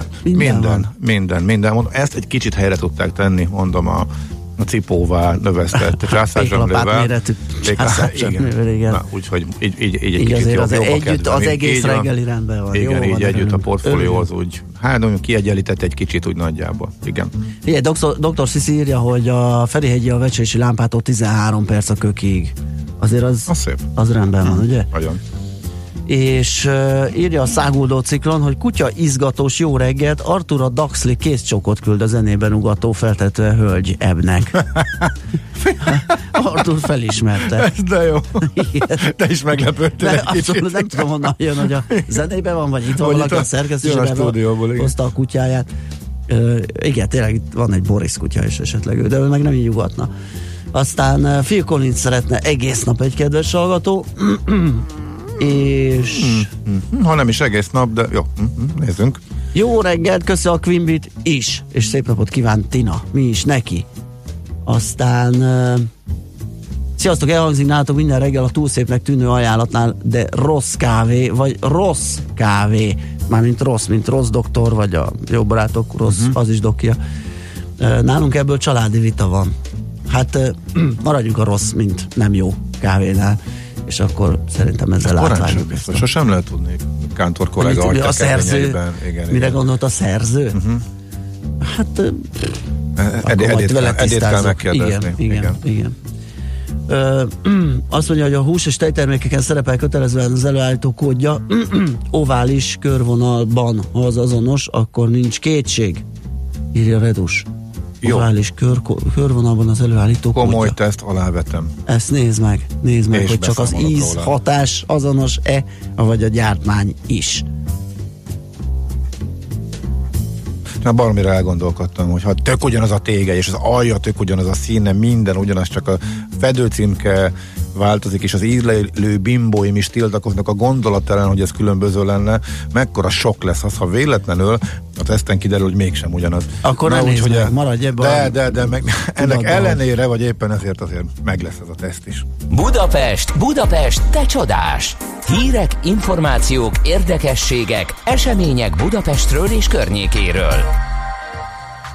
Minden, mondom, ezt egy kicsit helyre tudták tenni, mondom, a a cipóvá növesztett császársemlével. Méretű császársemlével, igen. Úgyhogy így egy kicsit jobb az egész reggeli rendben van. Igen, így együtt a portfólióhoz úgy, kiegyenlített egy kicsit úgy nagyjából. Igen. Figyelj, Dr. Szisz írja, hogy a Ferihegyi a vecsési lámpától 13 perc a kökig. Azért az rendben van, ugye? Nagyon. És írja a száguldó ciklon, hogy kutya izgatós jó reggelt, Arthur a Daxli kézcsókot küld a zenében ugató feltetve hölgy Ebnek. Arthur felismerte. Ez de jó. Igen. Te is meglepődtél egy kicsit. Nem tudom, honnan jön, hogy a zenében van, vagy itt van valaki a szerkesztőségben hozta a kutyáját. Igen, tényleg itt van egy Boris kutya is esetleg ő, de ő meg nem így ugatna. Aztán Phil Collins szeretne egész nap egy kedves hallgató. És... Ha nem is egész nap, de jó, nézzünk. Jó reggelt, köszi a Quimbit is, és szép napot kíván Tina, mi is neki. Aztán sziasztok, elhangzik nálatok minden reggel a túl szépnek tűnő ajánlatnál, de rossz kávé, vagy rossz kávé, mármint rossz, mint rossz doktor, vagy a jó barátok rossz, az is dokja. Nálunk ebből családi vita van. Hát maradjunk a rossz, mint nem jó kávénál. És akkor szerintem ezzel átlányok. Sosem lehet tudni, Kántor kollega adja keményeiben. Mire gondolt a szerző? Hát edét kell megkérdezni. Igen. Azt mondja, hogy a hús és tejtermékeken szerepel kötelezően az előállító kódja ovális körvonalban, ha az azonos, akkor nincs kétség, írja Redus. Ovális körvonalban az előállító kódja. Komoly teszt, alávetem. Ezt nézd meg, és hogy csak az íz róla. Hatás azonos-e, vagy a gyártmány is. Na, baromira elgondolkodtam, hogy ha tök ugyanaz a tége, és az alja tök ugyanaz a színe, minden ugyanaz, csak a fedőcímke változik, és az ízlelő bimbóim is tiltakoznak a gondolat ellen, hogy ez különböző lenne, mekkora sok lesz az, ha véletlenül a teszten kiderül, hogy mégsem ugyanaz. Akkor na, úgy, hogy maradj ebben. De ennek ellenére, vagy éppen ezért azért meg lesz ez a teszt is. Budapest, te csodás! Hírek, információk, érdekességek, események Budapestről és környékéről.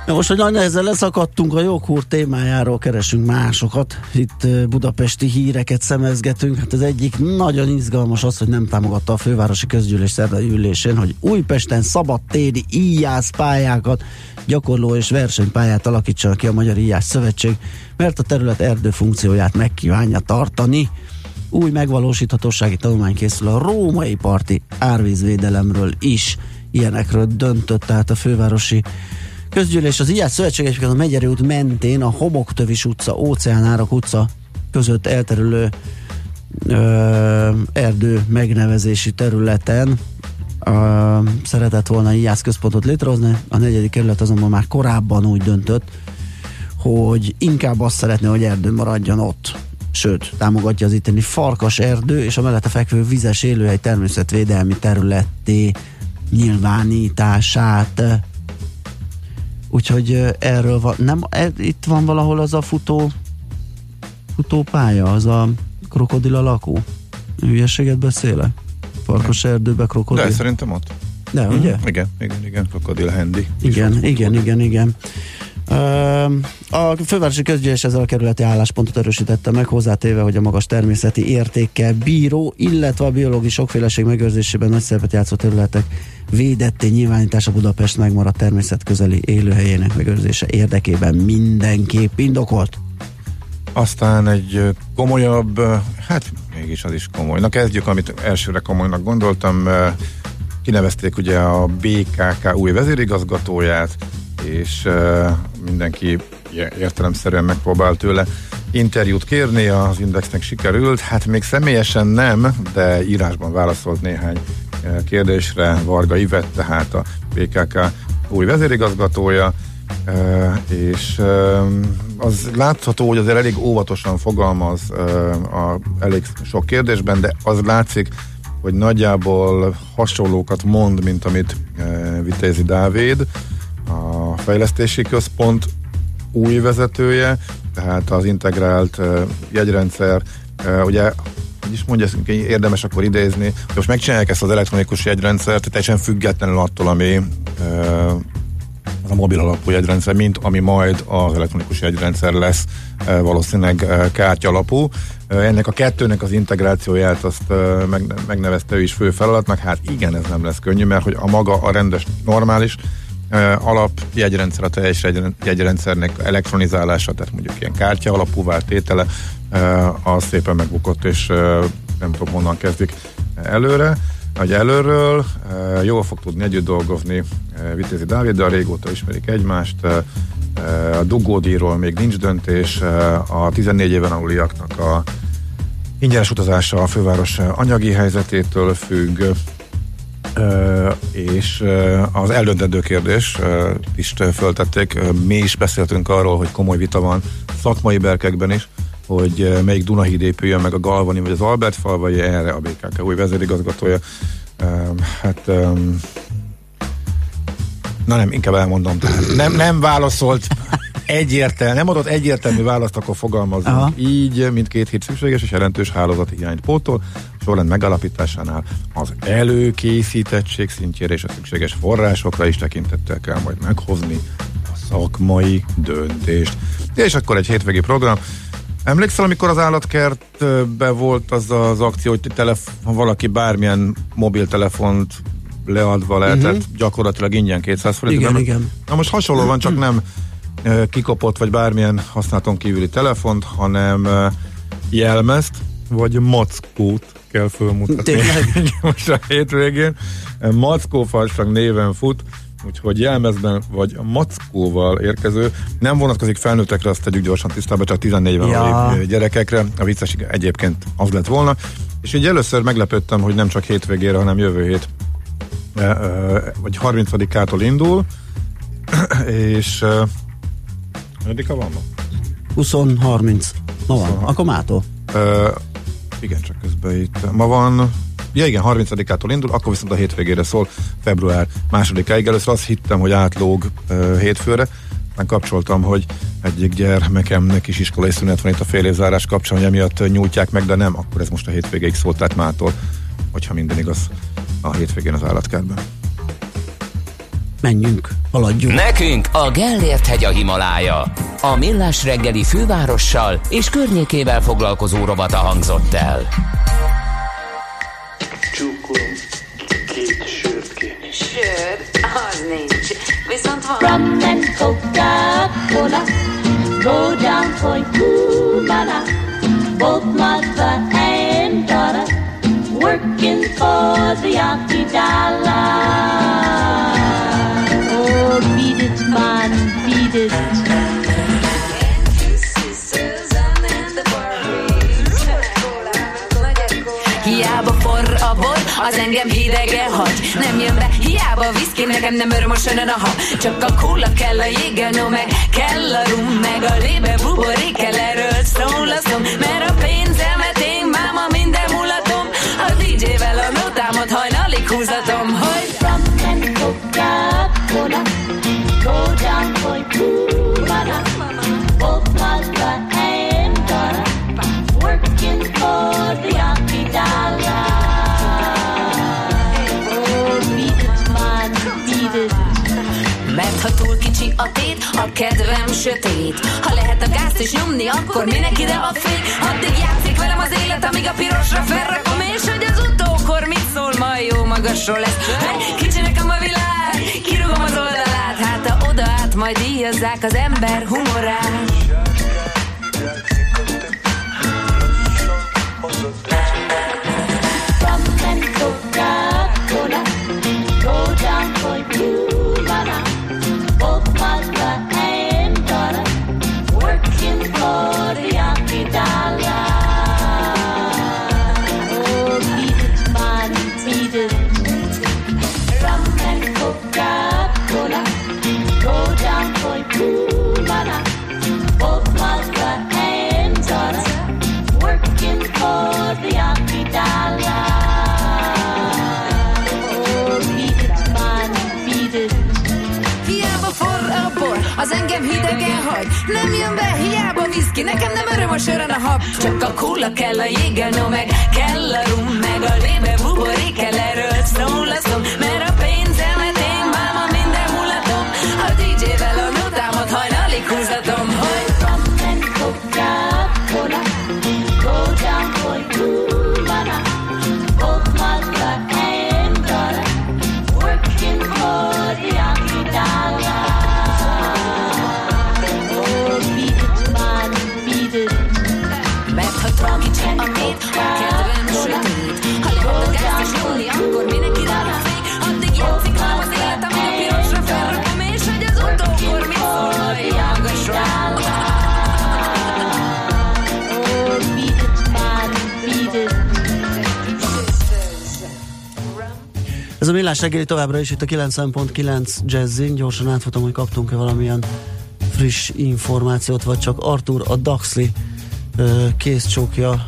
Most, hogy nagy nehezen leszakadtunk a joghurt témájáról, keresünk másokat. Itt budapesti híreket szemezgetünk. Hát az egyik nagyon izgalmas az, hogy nem támogatta a fővárosi közgyűlés szerdai ülésén, hogy Újpesten szabadtéri íjász pályákat, gyakorló és versenypályát alakítsa ki a Magyar Íjász Szövetség, mert a terület erdő funkcióját megkívánja tartani. Új megvalósíthatósági tanulmány készül a római parti árvízvédelemről is. Ilyenekről döntött tehát a fővárosi közgyűlés. Az Íjász Szövetség egyébként a Megyeri út mentén a Homoktövis utca, Óceánárak utca között elterülő erdő megnevezési területen szeretett volna íjász központot létrehozni. A 4. kerület azonban már korábban úgy döntött, hogy inkább azt szeretné, hogy erdő maradjon ott. Sőt, támogatja az itteni farkas erdő és a mellette fekvő vizes élőhely természetvédelmi területté nyilvánítását. Úgyhogy erről van, nem, itt van valahol az a futópálya, az a krokodil alakú. Hülyeséget beszélek? Farkas erdőbe krokodil. De szerintem ott. De, ugye? Igen, krokodil handy. Igen. A fővárosi közgyűlés ezzel a kerületi álláspontot erősítette meg, hozzátéve, hogy a magas természeti értékkel bíró, illetve a biológiai sokféleség megőrzésében nagy szerepet játszó területek védetté nyilvánítása Budapest megmaradt természetközeli élőhelyének megőrzése érdekében mindenképp indokolt. Aztán egy komolyabb, mégis az is komoly. Na, kezdjük, amit elsőre komolynak gondoltam. Kinevezték ugye a BKK új vezérigazgatóját, és mindenki értelemszerűen megpróbál tőle interjút kérni, az Indexnek sikerült, hát még személyesen nem, de írásban válaszolt néhány kérdésre Varga Ivett, tehát a BKK új vezérigazgatója, és az látható, hogy azért elég óvatosan fogalmaz elég sok kérdésben, de az látszik, hogy nagyjából hasonlókat mond, mint amit Vitézi Dávid, a fejlesztési központ új vezetője, tehát az integrált jegyrendszer, ugye, hogy is mondja, érdemes akkor idézni, hogy most megcsinálják ezt az elektronikus jegyrendszert teljesen függetlenül attól, ami a mobil alapú jegyrendszer, mint ami majd az elektronikus jegyrendszer lesz, valószínűleg kártya alapú. Ennek a kettőnek az integrációját azt megnevezte ő is fő feladatnak. Hát igen, ez nem lesz könnyű, mert hogy a maga a rendes, normális alapjegyrendszer, a teljes jegyrendszernek elektronizálása, tehát mondjuk ilyen kártya alapúvá tétele, az szépen megbukott, és nem tudom, honnan kezdik előre. Hogy előről jól fog tudni együtt dolgozni Vitézi Dáviddal, régóta ismerik egymást, a dugódíjról még nincs döntés, a 14 éven aluliaknak a ingyenes utazása a főváros anyagi helyzetétől függ, és az eldöntendő kérdés is föltették, mi is beszéltünk arról, hogy komoly vita van szakmai berkekben is, hogy melyik Dunahíd épüljön meg, a Galvani vagy az Albert fal, vagy erre a BKK új vezérigazgatója. Inkább elmondom. Nem válaszolt egyértelmű, nem adott egyértelmű választ, akkor fogalmazunk. Aha. Így mindkét hír szükséges és jelentős hálózati hiányt pótol. Sorrend megalapításánál az előkészítettség szintjére és a szükséges forrásokra is tekintettel kell majd meghozni a szakmai döntést. És akkor egy hétvégi program. Emlékszel, amikor az állatkertben volt az az akció, hogy valaki bármilyen mobiltelefont leadva lehetett, gyakorlatilag ingyen 200 forint. Igen. Na most hasonló van, csak nem kikopott, vagy bármilyen használaton kívüli telefont, hanem jelmezt, vagy mackót kell fölmutatni. Most a hétvégén mackófalsang néven fut, úgyhogy jelmezben vagy mackóval érkező, nem vonatkozik felnőttekre, azt tegyük gyorsan tisztába, csak 14-ben gyerekekre, a vicces egyébként az lett volna, és így először meglepődtem, hogy nem csak hétvégére, hanem jövő hét vagy 30-ától indul, és meddig van ma? 20-30, ma van, akkor mától igen, csak közben itt ma van. Ja igen, 30-ától indul, akkor viszont a hétvégére szól, február 2-áig. Először azt hittem, hogy átlóg hétfőre, aztán kapcsoltam, hogy egyik gyermekemnek is iskolai szünet van itt a fél évzárás kapcsán, hogy emiatt nyújtják meg, de nem, akkor ez most a hétvégéig szólt, tehát mától, hogyha minden igaz, a hétvégén az állatkertben. Menjünk, haladjunk. Nekünk a Gellért hegy a Himalája. A Millás reggeli fővárossal és környékével foglalkozó rovata hangzott el. Csókolom, két sört kéne. Sört? Az nincs. Viszont van. Rum and Coca-Cola, go down for Cubana, both mother and daughter, working for the Yankee dollar. Oh, beat it, man, beat it. Az engem hidegre hagy, nem jön be, hiába a viszki, nekem nem öröm a sönön a hab. Csak a kóla kell, a jégen, no, meg kell a rum, meg a lébe buborékel, erről szól a szom. Mert a pénzemet én, máma, minden mulatom, a DJ-vel a nótámat hajnalig húzatom, hogy from and Coca-Cola, go down for Cubana, both vodka and dollar, working for the Yankee dollar. Mert ha túl kicsi a tét, a kedvem sötét. Ha lehet a gázt is nyomni, akkor minek ide a fék? Addig játszik velem az élet, amíg a pirosra felrakom, és hogy az utókor mit szól, majd jó magasról lesz. Kicsi nekem a világ, kirúgom az oldalát, hát ha oda át, majd díjazzák az ember humorát. Az engem hidegen hagy, nem jön be, hiába viszki, nekem nem öröm a sörön a hab. Csak a kóla kell, a jégen, no, meg kell a rum, meg a lébe buborékel, erről szól a szom. Mert a pénzemet én, máma, minden mulatom, a DJ Ez a Millás reggeli továbbra is itt a 90.9 Jazzin. Gyorsan átfutom, hogy kaptunk-e valamilyen friss információt, vagy csak Artur a Daxli kézcsókja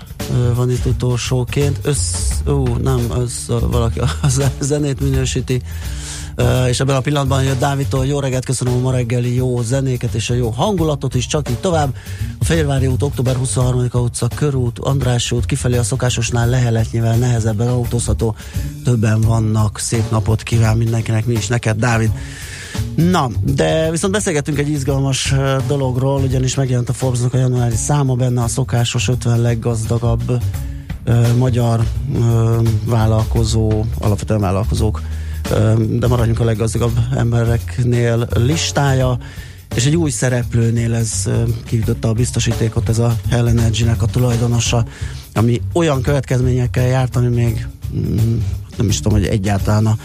van itt utolsóként. Valaki a zenét minősíti. És ebben a pillanatban jött Dávidtól: jó reggelt, köszönöm a ma reggeli jó zenéket és a jó hangulatot is, csak így tovább. A Fehérvári út, október 23-a utca, körút, András út, kifelé a szokásosnál leheletnyivel nehezebben autózható, többen vannak. Szép napot kíván mindenkinek, mi is neked, Dávid. Na, de viszont beszélgetünk egy izgalmas dologról, ugyanis megjelent a Forbes-nak a januári száma, benne a szokásos 50 leggazdagabb magyar vállalkozó, alapvetően vállalkozók, de maradjunk a leggazdagabb embereknél listája, és egy új szereplőnél ez kiütötte a biztosítékot, ez a Hell Energy-nek a tulajdonosa, ami olyan következményekkel járt, ami még nem is tudom, hogy egyáltalán a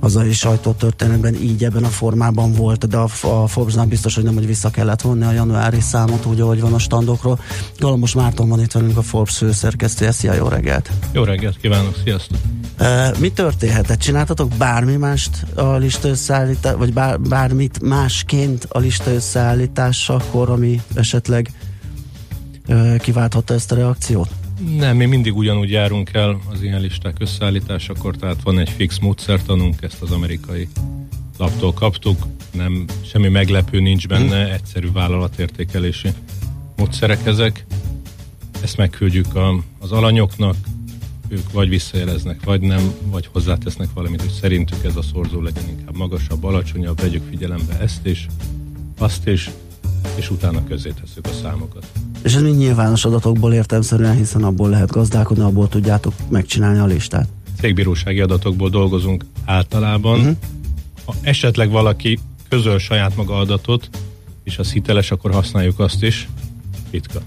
hazai sajtótörténetben így ebben a formában volt, de a Forbes-nál biztos, hogy nem, hogy vissza kellett vonni a januári számot, úgy, ahogy van a standokról. Galambos Márton van itt velünk, a Forbes főszerkesztője. Szia, jó reggelt! Jó reggelt kívánok, sziasztok! Mi történhetett? Csináltatok bármi mást a listaösszeállítás, vagy bármit másként a listaösszeállításakor, ami esetleg kiválthatta ezt a reakciót? Nem, mi mindig ugyanúgy járunk el az ilyen listák összeállításakor, tehát van egy fix módszertanunk, ezt az amerikai laptól kaptuk, nem, semmi meglepő nincs benne, egyszerű vállalatértékelési módszerek ezek. Ezt megküldjük az alanyoknak, ők vagy visszajeleznek, vagy nem, vagy hozzátesznek valamit, hogy szerintük ez a szorzó legyen inkább magasabb, alacsonyabb, vegyük figyelembe ezt is, azt is, és utána közzé tesszük a számokat. És ez mind nyilvános adatokból értelemszerűen, hiszen abból lehet gazdálkodni, abból tudjátok megcsinálni a listát. Cégbírósági adatokból dolgozunk általában. Ha esetleg valaki közöl saját maga adatot, és az hiteles, akkor használjuk azt is. Ritka.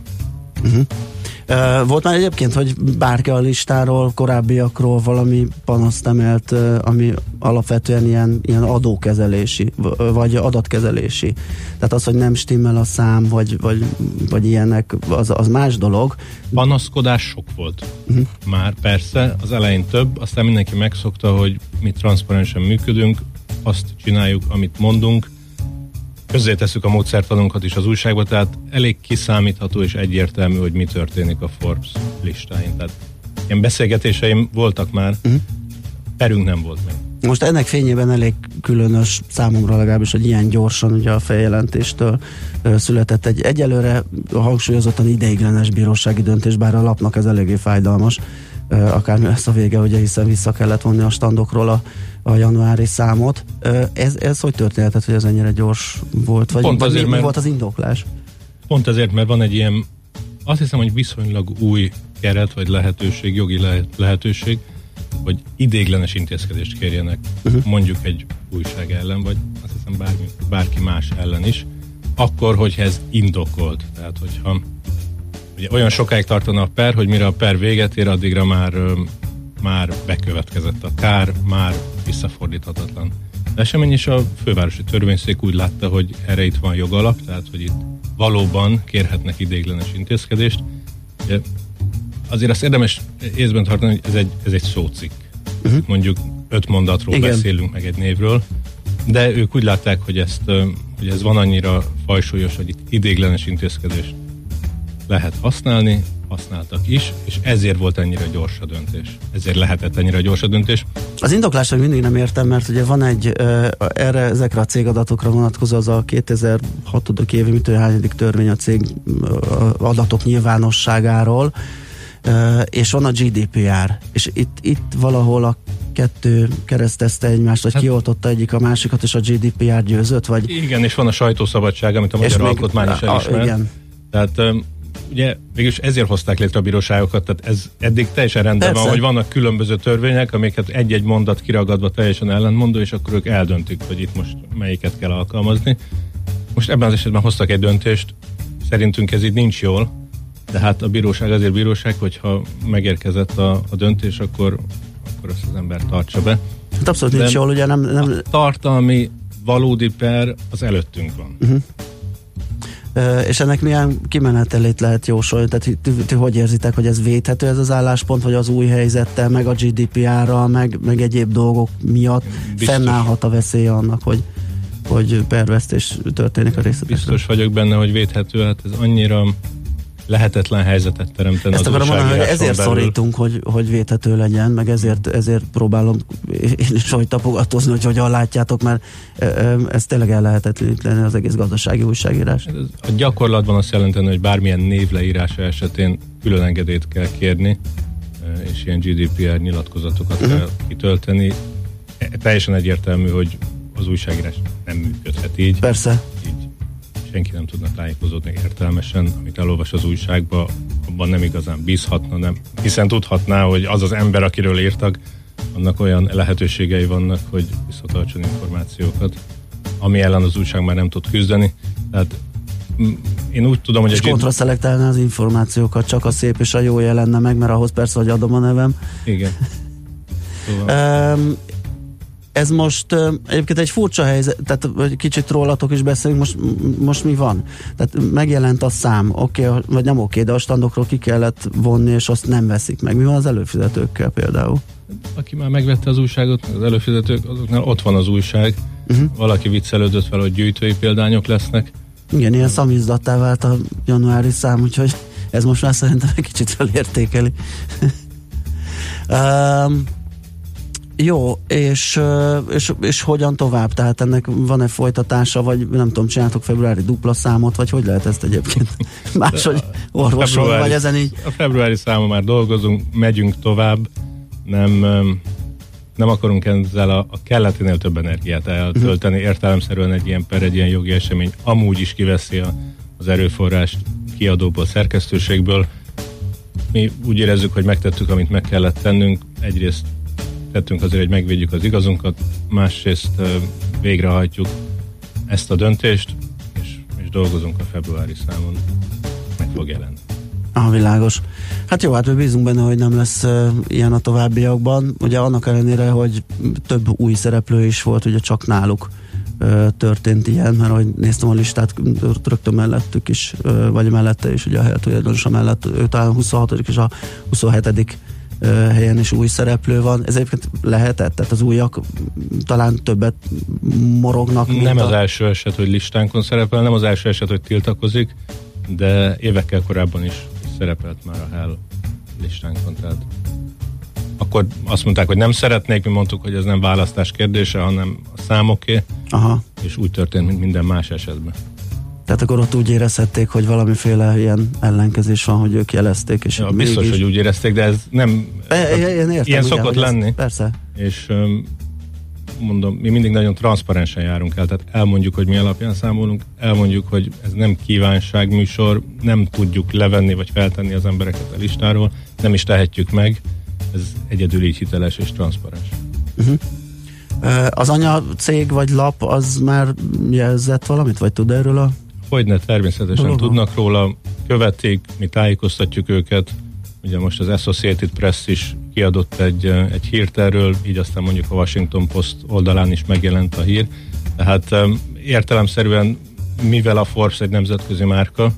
Volt már egyébként, hogy bárki a listáról, korábbiakról valami panaszt emelt, ami alapvetően ilyen adókezelési, vagy adatkezelési. Tehát az, hogy nem stimmel a szám, vagy ilyenek, az más dolog. Panaszkodás sok volt. Már persze, az elején több, aztán mindenki megszokta, hogy mi transzparensen működünk, azt csináljuk, amit mondunk, közzé tesszük a módszertanunkat is az újságba, tehát elég kiszámítható és egyértelmű, hogy mi történik a Forbes listáin. Tehát ilyen beszélgetéseim voltak már, perünk nem volt meg. Most ennek fényében elég különös számomra legalábbis, hogy ilyen gyorsan ugye a feljelentéstől született egy egyelőre hangsúlyozottan ideiglenes bírósági döntés, bár a lapnak ez eléggé fájdalmas, akármi lesz a vége, ugye, hiszen vissza kellett vonni a standokról a januári számot. Ez hogy történhetett, hogy ez ennyire gyors volt? Vagy pont azért, mi volt az indoklás? Pont ezért, mert van egy ilyen, azt hiszem, hogy viszonylag új keret, vagy lehetőség, jogi lehetőség, hogy idéglenes intézkedést kérjenek, mondjuk egy újság ellen, vagy azt hiszem bárki más ellen is, akkor, hogyha ez indokolt. Tehát, hogyha ugye olyan sokáig tartana a per, hogy mire a per véget ér, addigra már bekövetkezett a kár, már visszafordíthatatlan. De esemény is a fővárosi törvényszék úgy látta, hogy erre itt van jogalap, tehát hogy itt valóban kérhetnek ideiglenes intézkedést. Ugye, azért azt érdemes észben tartani, hogy ez egy szócikk. Mondjuk 5 mondatról beszélünk, meg egy névről, de ők úgy látták, hogy ez van annyira fajsúlyos, hogy itt ideiglenes intézkedést lehet használni, használtak is, és ezért volt ennyire gyors a döntés. Ezért lehetett ennyire gyors a döntés. Az indoklás, hogy mindig nem értem, mert ugye van egy erre, ezekre a cégadatokra vonatkozó az a 2006. évi hányadik törvény a cég adatok nyilvánosságáról, és van a GDPR, és itt valahol a kettő keresztezte egymást, vagy kioltotta egyik a másikat, és a GDPR győzött, vagy... Igen, és van a sajtószabadság, amit a magyar alkotmány is elismer. Igen. Tehát ugye végülis ezért hozták létre a bíróságokat, tehát ez eddig teljesen rendben van, hogy vannak különböző törvények, amiket egy-egy mondat kiragadva teljesen ellentmondó, és akkor ők eldöntik, hogy itt most melyiket kell alkalmazni. Most ebben az esetben hoztak egy döntést, szerintünk ez így nincs jól, de hát a bíróság azért bíróság, hogyha megérkezett a döntés, akkor azt az ember tartsa be. Hát abszolút nincs jól, ugye nem... A tartalmi valódi per az előttünk van. És ennek milyen kimenetelét lehet jósolni? Tehát ti hogy érzitek, hogy ez védhető ez az álláspont, vagy az új helyzettel, meg a GDPR-ral, meg egyéb dolgok miatt biztos fennállhat a veszélye annak, hogy pervesztés történik a részletekről? Biztos vagyok benne, hogy védhető, hát ez annyira lehetetlen helyzetet teremteni. Ezt akarom mondani, hogy ezért szorítunk, hogy védhető legyen, meg ezért próbálom én is tapogatózni, hogy hogyan látjátok, mert ez tényleg ellehetetleníteni az egész gazdasági újságírás. A gyakorlatban azt jelenteni, hogy bármilyen névleírása esetén külön engedélyt kell kérni, és ilyen GDPR nyilatkozatokat kell kitölteni. Teljesen egyértelmű, hogy az újságírás nem működhet így. Persze. Senki nem tudna tájékozódni értelmesen, amit elolvas az újságba, abban nem igazán bízhatna, nem, hiszen tudhatná, hogy az ember, akiről írtak, annak olyan lehetőségei vannak, hogy visszatartson információkat, ami ellen az újság már nem tud küzdeni. Tehát én úgy tudom, hogy... És kontraszelektálná az információkat, csak a szép és a jó jelenne meg, mert ahhoz persze, hogy adom a nevem. Igen. Szóval... Ez most egyébként egy furcsa helyzet, tehát kicsit rólatok is beszélünk, most mi van? Tehát megjelent a szám, oké, vagy nem oké, de a standokról ki kellett vonni, és azt nem veszik meg. Mi van az előfizetőkkel például? Aki már megvette az újságot, az előfizetők, azoknál ott van az újság. Valaki viccelődött vele, hogy gyűjtői példányok lesznek. Igen, ilyen szamizdattá vált a januári szám, úgyhogy ez most már szerintem egy kicsit felértékeli. Jó, és hogyan tovább? Tehát ennek van-e folytatása, vagy nem tudom, csináltok februári dupla számot, vagy hogy lehet ezt egyébként máshogy orvosolni, vagy ezen így? A februári számon már dolgozunk, megyünk tovább, nem akarunk ezzel a kelleténél több energiát eltölteni, értelemszerűen egy ilyen jogi esemény amúgy is kiveszi az erőforrást kiadóból, szerkesztőségből. Mi úgy érezzük, hogy megtettük, amit meg kellett tennünk, egyrészt tettünk azért, hogy megvédjük az igazunkat, másrészt végrehajtjuk ezt a döntést, és dolgozunk a februári számon. Meg fog jelenni. Világos. Hát jó, hát mi bízunk benne, hogy nem lesz ilyen a továbbiakban. Ugye annak ellenére, hogy több új szereplő is volt, ugye csak náluk történt ilyen, mert ahogy néztem a listát, rögtön mellettük is, vagy mellette is, ugye a Hell tulajdonosa mellett, ő talán 26. és a 27. helyen is új szereplő van. Ez egyébként lehetett? Tehát az újak talán többet morognak? Nem az első eset, hogy listánkon szerepel, nem az első eset, hogy tiltakozik, de évekkel korábban is szerepelt már a Hell listánkon. Tehát akkor azt mondták, hogy nem szeretnék, mi mondtuk, hogy ez nem választás kérdése, hanem a számoké, és úgy történt, mint minden más esetben. Tehát akkor ott úgy érezhették, hogy valamiféle ilyen ellenkezés van, hogy ők jelezték. És ja, biztos, mégis... hogy úgy érezték, de ez nem... Értem, ilyen szokott lenni. Persze. És mondom, mi mindig nagyon transzparensen járunk el, tehát elmondjuk, hogy mi alapján számolunk, elmondjuk, hogy ez nem kívánságműsor, nem tudjuk levenni vagy feltenni az embereket a listáról, nem is tehetjük meg, ez egyedül így hiteles és transzparens. Az anyacég vagy lap, az már jelzett valamit, vagy tud erről a... Hogyne, természetesen tudnak róla, követik, mi tájékoztatjuk őket. Ugye most az Associated Press is kiadott egy hírt erről, így aztán mondjuk a Washington Post oldalán is megjelent a hír. Tehát értelemszerűen, mivel a Forbes egy nemzetközi márka,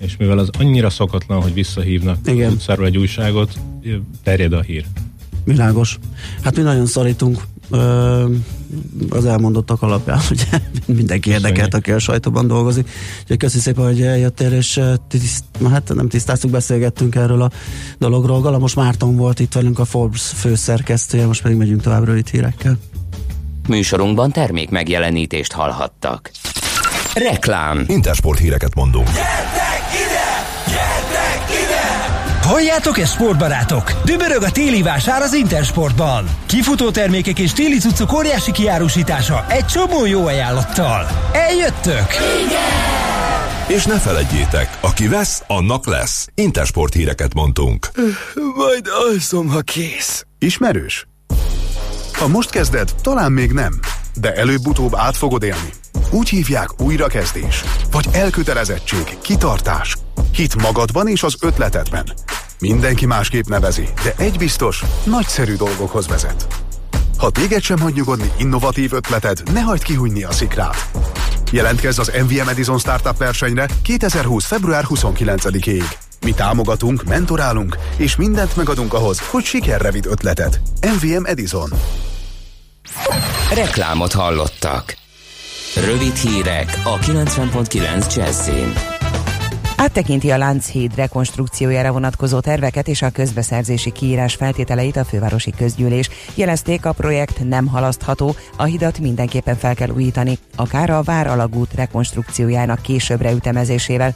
és mivel az annyira szokatlan, hogy visszahívnak az utcáról egy újságot, terjed a hír. Világos. Hát mi nagyon szorítunk az elmondottak alapján, ugye mindenki érdekelt, aki a sajtóban dolgozik. Úgyhogy köszi szépen, hogy eljöttél, és nem tisztáztuk, beszélgettünk erről a dologról. Galamos Márton volt itt velünk, a Forbes főszerkesztője, most pedig megyünk tovább rövid hírekkel. Műsorunkban termék megjelenítést hallhattak. Reklám. Intersport híreket mondunk. Halljátok-e, sportbarátok? Dübörög a téli vásár az Intersportban. Kifutó termékek és téli cuccok óriási kiárusítása egy csomó jó ajánlattal. Eljöttök? Igen! És ne feledjétek, aki vesz, annak lesz. Intersport híreket mondtunk. Majd alszom, ha kész. Ismerős? Ha most kezded, talán még nem, de előbb-utóbb át fogod élni. Úgy hívják újrakezdés, vagy elkötelezettség, kitartás. Hidd magadban és az ötletedben. Mindenki másképp nevezi, de egy biztos, nagyszerű dolgokhoz vezet. Ha téged sem hagy nyugodni innovatív ötleted, ne hagyd kihújni a szikrát. Jelentkezz az MVM Edison Startup versenyre 2020. február 29-ig. Mi támogatunk, mentorálunk, és mindent megadunk ahhoz, hogy sikerre vidd ötletet. MVM Edison. Reklámot hallottak. Rövid hírek a 90.9 Jazzyn. Áttekinti a Lánchíd rekonstrukciójára vonatkozó terveket és a közbeszerzési kiírás feltételeit a fővárosi közgyűlés. Jelezték, a projekt nem halasztható, a hidat mindenképpen fel kell újítani, akár a Váralagút rekonstrukciójának későbbre ütemezésével.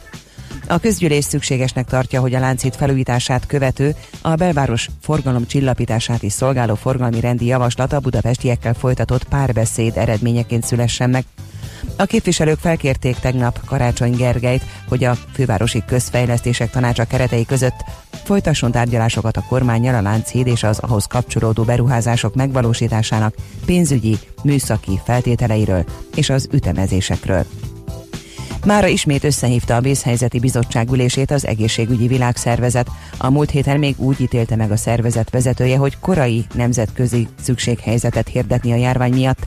A közgyűlés szükségesnek tartja, hogy a Lánchíd felújítását követő, a belváros forgalom csillapítását is szolgáló forgalmi rendi javaslata a budapestiekkel folytatott párbeszéd eredményeként szülessen meg. A képviselők felkérték tegnap Karácsony Gergelyt, hogy a Fővárosi Közfejlesztések Tanácsa keretei között folytasson tárgyalásokat a kormánnyal a Lánchíd és az ahhoz kapcsolódó beruházások megvalósításának pénzügyi, műszaki feltételeiről és az ütemezésekről. Mára ismét összehívta a Vészhelyzeti Bizottság ülését az Egészségügyi Világszervezet. A múlt héten még úgy ítélte meg a szervezet vezetője, hogy korai nemzetközi szükséghelyzetet hirdetni a járvány miatt.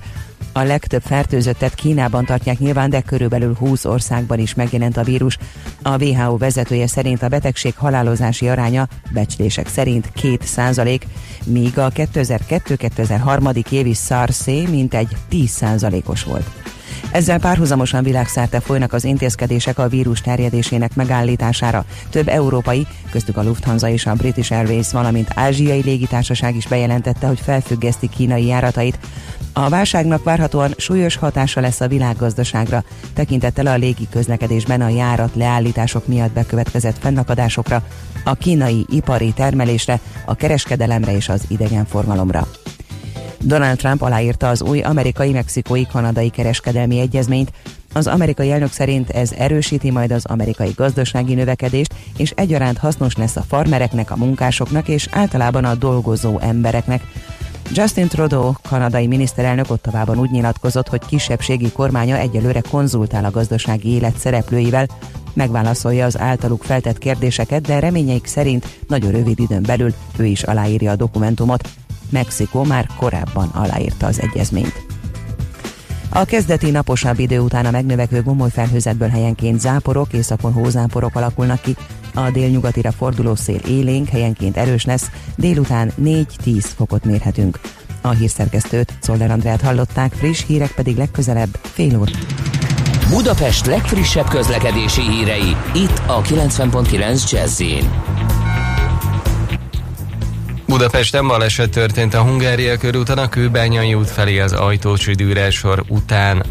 A legtöbb fertőzöttet Kínában tartják nyilván, de körülbelül 20 országban is megjelent a vírus. A WHO vezetője szerint a betegség halálozási aránya becslések szerint 2%, míg a 2002-2003. Évi SARS-é mintegy 10%-os volt. Ezzel párhuzamosan világszerte folynak az intézkedések a vírus terjedésének megállítására. Több európai, köztük a Lufthansa és a British Airways, valamint ázsiai légitársaság is bejelentette, hogy felfüggeszti kínai járatait. A válságnak várhatóan súlyos hatása lesz a világgazdaságra, tekintettel a légi közlekedésben a járat leállítások miatt bekövetkezett fennakadásokra, a kínai ipari termelésre, a kereskedelemre és az idegenforgalomra. Donald Trump aláírta az új amerikai-mexikói-kanadai kereskedelmi egyezményt. Az amerikai elnök szerint ez erősíti majd az amerikai gazdasági növekedést, és egyaránt hasznos lesz a farmereknek, a munkásoknak és általában a dolgozó embereknek. Justin Trudeau, kanadai miniszterelnök Ottawában úgy nyilatkozott, hogy kisebbségi kormánya egyelőre konzultál a gazdasági élet szereplőivel, megválaszolja az általuk feltett kérdéseket, de reményeik szerint nagyon rövid időn belül ő is aláírja a dokumentumot. Mexikó már korábban aláírta az egyezményt. A kezdeti naposabb idő után a megnövekvő gomoly felhőzetből helyenként záporok, északon hózáporok alakulnak ki, a délnyugatira forduló szél élénk, helyenként erős lesz, délután 4-10 fokot mérhetünk. A hírszerkesztőt, Czoller Andreát hallották, friss hírek pedig legközelebb fél óra. Budapest legfrissebb közlekedési hírei, itt a 90.9 Jazz-en. Budapesten baleset történt a Hungária körúton, a Kőbányai út felé az Ajtócsi Dürrel-sor után.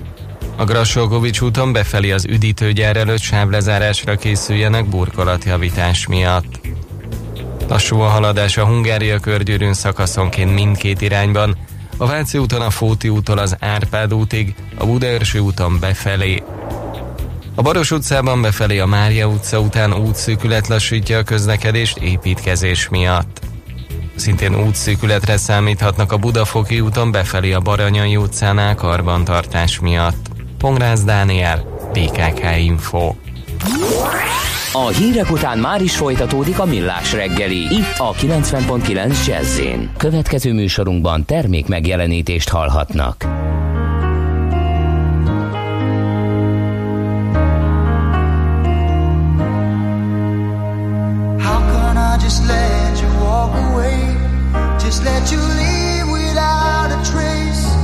A Grassalkovich úton befelé az üdítőgyár előtt sávlezárásra készüljenek burkolatjavítás miatt. Lassú a haladás a Hungária körgyűrűn szakaszonként mindkét irányban, a Váci úton a Fóti úttól az Árpád útig, a Budaörsi úton befelé. A Baross utcában befelé a Mária utca után útszűkület lassítja a közlekedést építkezés miatt. Szintén útszűkületre számíthatnak a Budafoki úton befelé a Baranyai utcánál karbantartás miatt. Pongrász Dániel, BKK Info. A hírek után már is folytatódik a Millás reggeli, itt a 90.9 Jazz-en. Következő műsorunkban termék megjelenítést hallhatnak. How can I just let you walk away? Just let you leave without a trace.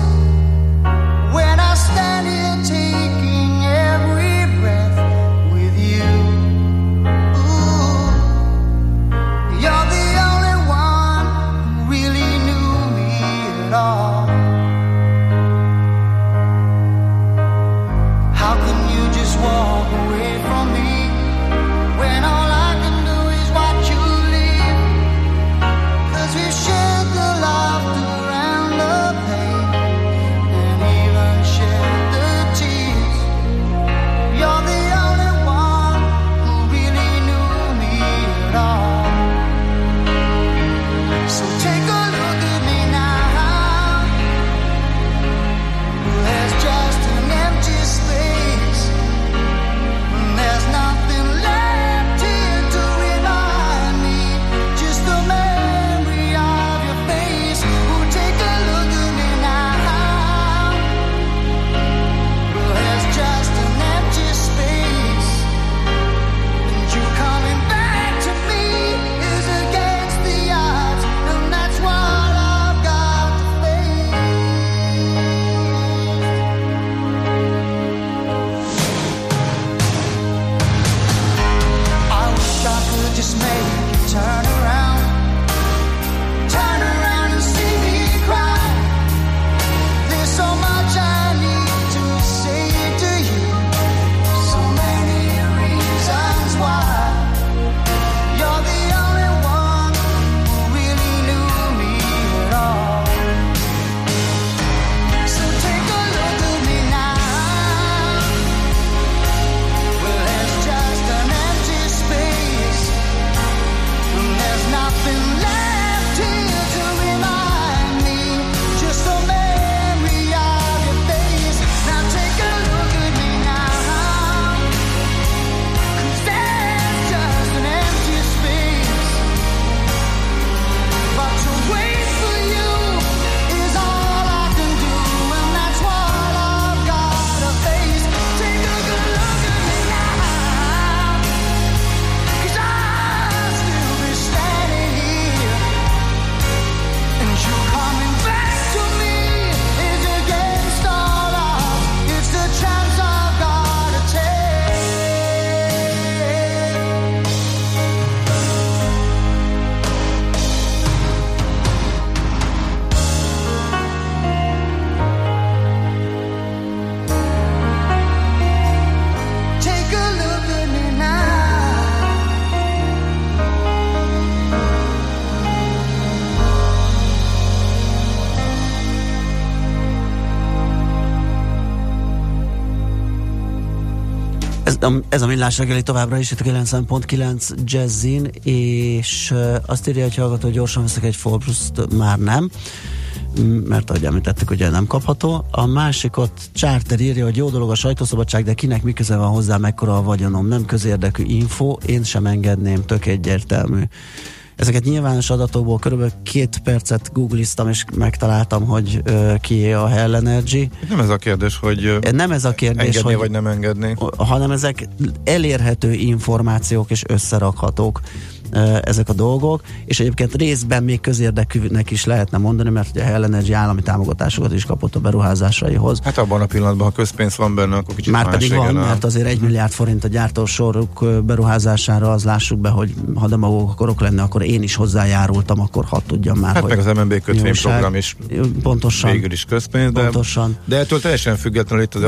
When I stand here taking every breath with you, ooh, you're the only one who really knew me at all. Ez a millás reggeli továbbra is itt a 9.9 Jazzin, és azt írja egy hallgató, hogy gyorsan veszek egy Forbes-t, már nem, mert ahogy említettük, ugye nem kapható. A másikot Charter írja, hogy jó dolog a sajtószabadság, de kinek mi köze van hozzá, mekkora a vagyonom, nem közérdekű info, én sem engedném, tök egyértelmű. Ezeket nyilvános adatokból körülbelül 2 percet googliztam, és megtaláltam, hogy kié a Hell Energy. Nem ez a kérdés, hogy engedné vagy nem engedné, hanem ezek elérhető információk és összerakhatók ezek a dolgok, és egyébként részben még közérdekűnek is lehetne mondani, mert ugye a Hell Energy állami támogatásokat is kapott a beruházásaihoz. Hát abban a pillanatban, ha közpénz van benne, akkor kicsit már más. Márpedig van, mert azért 1 milliárd forint a gyártósoruk beruházására, az lássuk be, hogy ha de maguk akarok lenni, akkor én is hozzájárultam, akkor hadd tudjam már, hát hogy meg az MNB kötvényprogram is pontosan, végül is közpénz, de ettől teljesen függetlenül itt az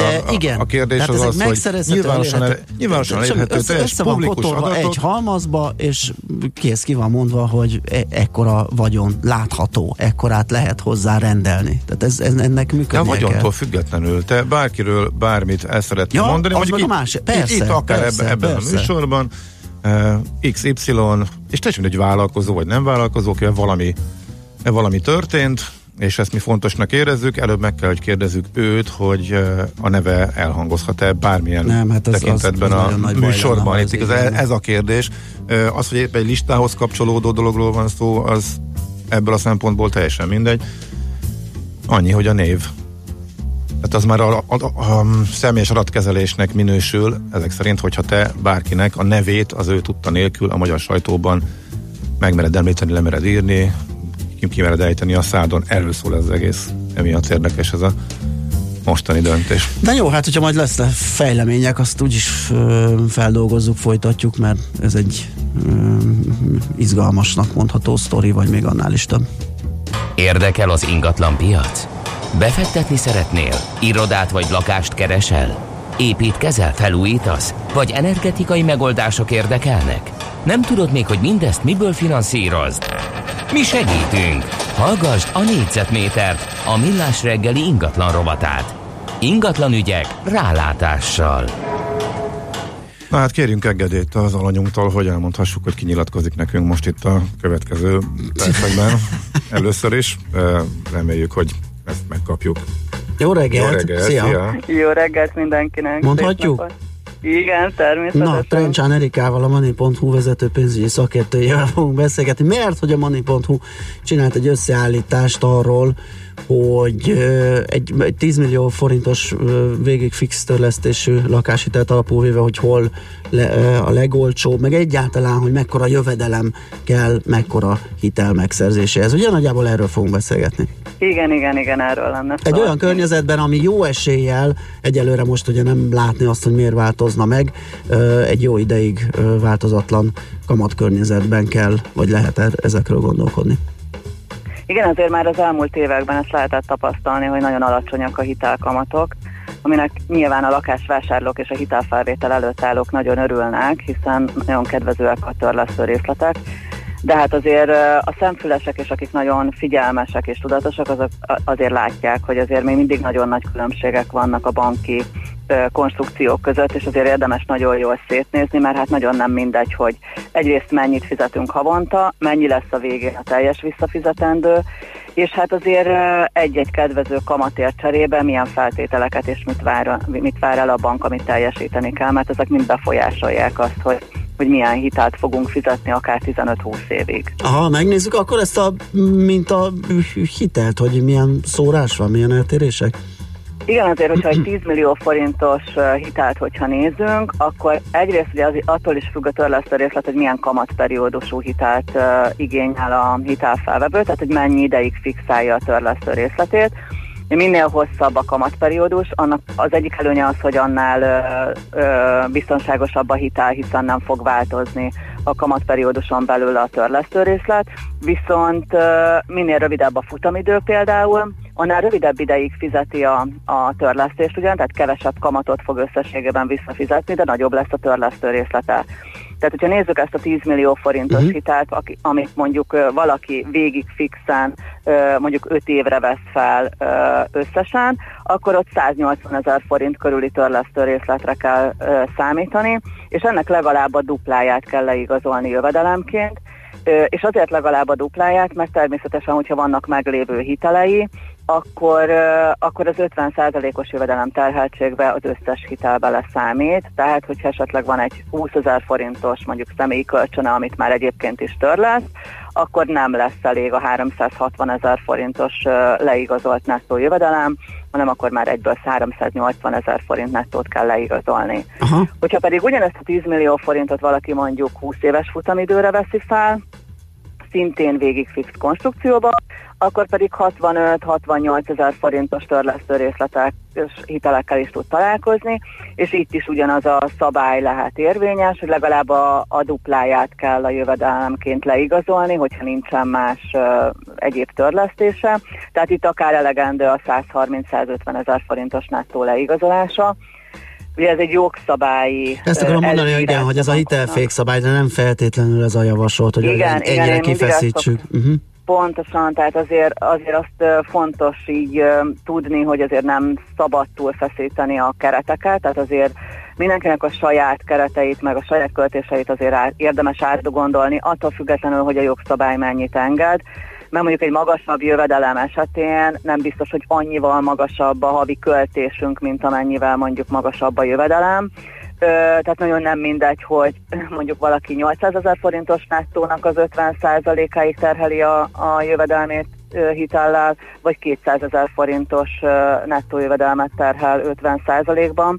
a kérdés tehát az az, hogy nyilvánosan elérhető, teljes publikus adatok. Egy halmazba, és kész, ki van mondva, hogy ekkora vagyon látható, ekkorát lehet hozzá rendelni. Tehát ennek működnie kell. De a vagyontól függetlenül te bárkiről bármit el szeretnél mondani. Ja, az meg a másik. Persze. Itt akár ebben a műsorban XY, és teljesen egy vállalkozó vagy nem vállalkozó, akivel valami történt, és ezt mi fontosnak érezzük, előbb meg kell, hogy kérdezzük őt, hogy a neve elhangozhat-e bármilyen tekintetben a műsorban. Ez a kérdés. Az, hogy éppen egy listához kapcsolódó dologról van szó, az ebből a szempontból teljesen mindegy. Annyi, hogy a név. Tehát az már a személyes adatkezelésnek minősül, ezek szerint, hogyha te bárkinek a nevét az ő tudta nélkül a magyar sajtóban megmered említeni, lemered írni, kimered ejteni a szádon, erről szól ez egész, emiatt érdekes ez a mostani döntés. De jó, hát hogyha majd lesz fejlemények, azt úgyis feldolgozzuk, folytatjuk, mert ez egy izgalmasnak mondható sztori, vagy még annál is több. Érdekel az ingatlan piac? Befektetni szeretnél? Irodát vagy lakást keresel? Építkezel, felújítasz? Vagy energetikai megoldások érdekelnek? Nem tudod még, hogy mindezt miből finanszírozd? Mi segítünk! Hallgasd a négyzetmétert, a millás reggeli ingatlan rovatát. Ingatlan ügyek rálátással. Na hát kérjünk engedélyt az alanyunktól, hogy elmondhassuk, hogy kinyilatkozik nekünk most itt a következő percekben. Először is reméljük, hogy ezt megkapjuk. Jó reggelt! Jó reggelt, szia. Jó reggelt mindenkinek! Mondhatjuk? Igen, természetesen. Na, Trencsán Erikával, a m4.hu vezető pénzügyi szakértőjével fogunk beszélgetni, mert hogy a m4.hu csinált egy összeállítást arról, hogy egy 10 millió forintos végig fix törlesztésű lakáshitelt alapul véve, hogy hol a legolcsóbb, meg egyáltalán, hogy mekkora jövedelem kell, mekkora hitel megszerzéséhez. Ugye nagyjából erről fogunk beszélgetni. Igen, erről lenne. Egy olyan környezetben, ami jó eséllyel, egyelőre most ugye nem látni azt, hogy miért változna meg, egy jó ideig változatlan kamatkörnyezetben kell, vagy lehet ezekről gondolkodni. Igen, azért már az elmúlt években ezt lehetett tapasztalni, hogy nagyon alacsonyak a hitelkamatok, aminek nyilván a lakásvásárlók és a hitelfelvétel előtt állók nagyon örülnek, hiszen nagyon kedvezőek a törlesztő részletek. De hát azért a szemfülesek és akik nagyon figyelmesek és tudatosak, azok azért látják, hogy azért még mindig nagyon nagy különbségek vannak a banki konstrukciók között, és azért érdemes nagyon jól szétnézni, mert hát nagyon nem mindegy, hogy egyrészt mennyit fizetünk havonta, mennyi lesz a végén a teljes visszafizetendő, és hát azért egy-egy kedvező kamatért cserébe milyen feltételeket és mit vár el a bank, amit teljesíteni kell, mert ezek mind befolyásolják azt, hogy milyen hitelt fogunk fizetni akár 15-20 évig. Aha, megnézzük akkor ezt a hitelt, hogy milyen szórás van, milyen eltérések? Igen, azért, hogyha egy 10 millió forintos hitelt, hogyha nézünk, akkor egyrészt ugye attól is függ a törlesztő részlet, hogy milyen kamatperiódusú hitelt igényel a hitelfelvevő, tehát hogy mennyi ideig fixálja a törlesztő részletét. Minél hosszabb a kamatperiódus, annak az egyik előnye az, hogy annál biztonságosabb a hitel, hiszen nem fog változni a kamatperióduson belül a törlesztő részlet, viszont minél rövidebb a futamidő például, annál rövidebb ideig fizeti a törlesztést ugyan, tehát kevesebb kamatot fog összességében visszafizetni, de nagyobb lesz a törlesztő részlete. Tehát, hogyha nézzük ezt a 10 millió forintos hitelt, amit mondjuk valaki végig fixen, mondjuk 5 évre vesz fel összesen, akkor ott 180 000 forint körüli törlesztő részletre kell számítani, és ennek legalább a dupláját kell leigazolni jövedelemként, és azért legalább a dupláját, mert természetesen, hogyha vannak meglévő hitelei, akkor az 50%-os jövedelem terheltségbe az összes hitelbe leszámít, tehát hogyha esetleg van egy 20 000 forintos mondjuk személyi kölcsöne, amit már egyébként is törlesz, akkor nem lesz elég a 360 000 forintos leigazolt nettó jövedelem, hanem akkor már egyből 380 000 forint nettót kell leigazolni. Aha. Hogyha pedig ugyanezt a 10 millió forintot valaki mondjuk 20 éves futamidőre veszi fel, szintén végig fix konstrukcióba, akkor pedig 65 000-68 000 forintos törlesztő részletes hitelekkel is tud találkozni, és itt is ugyanaz a szabály lehet érvényes, hogy legalább a dupláját kell a jövedelemként leigazolni, hogyha nincsen más egyéb törlesztése. Tehát itt akár elegendő a 130 000-150 000 forintos nettó leigazolása. Ugye ez egy jogszabályi... Ezt akarom mondani, hogy igen, hogy ez a hitelfékszabály, de nem feltétlenül ez a javasolt, hogy igen, ennyire kifeszítsük. Pontosan, tehát azért azt fontos így tudni, hogy azért nem szabad túlfeszíteni a kereteket, tehát azért mindenkinek a saját kereteit, meg a saját költéseit azért érdemes átgondolni, attól függetlenül, hogy a jogszabály mennyit enged, mert mondjuk egy magasabb jövedelem esetén nem biztos, hogy annyival magasabb a havi költésünk, mint amennyivel mondjuk magasabb a jövedelem. Tehát nagyon nem mindegy, hogy mondjuk valaki 800 000 forintos nettónak az 50%-áig terheli a jövedelmét hitellel, vagy 200 000 forintos nettó jövedelmet terhel 50%-ban.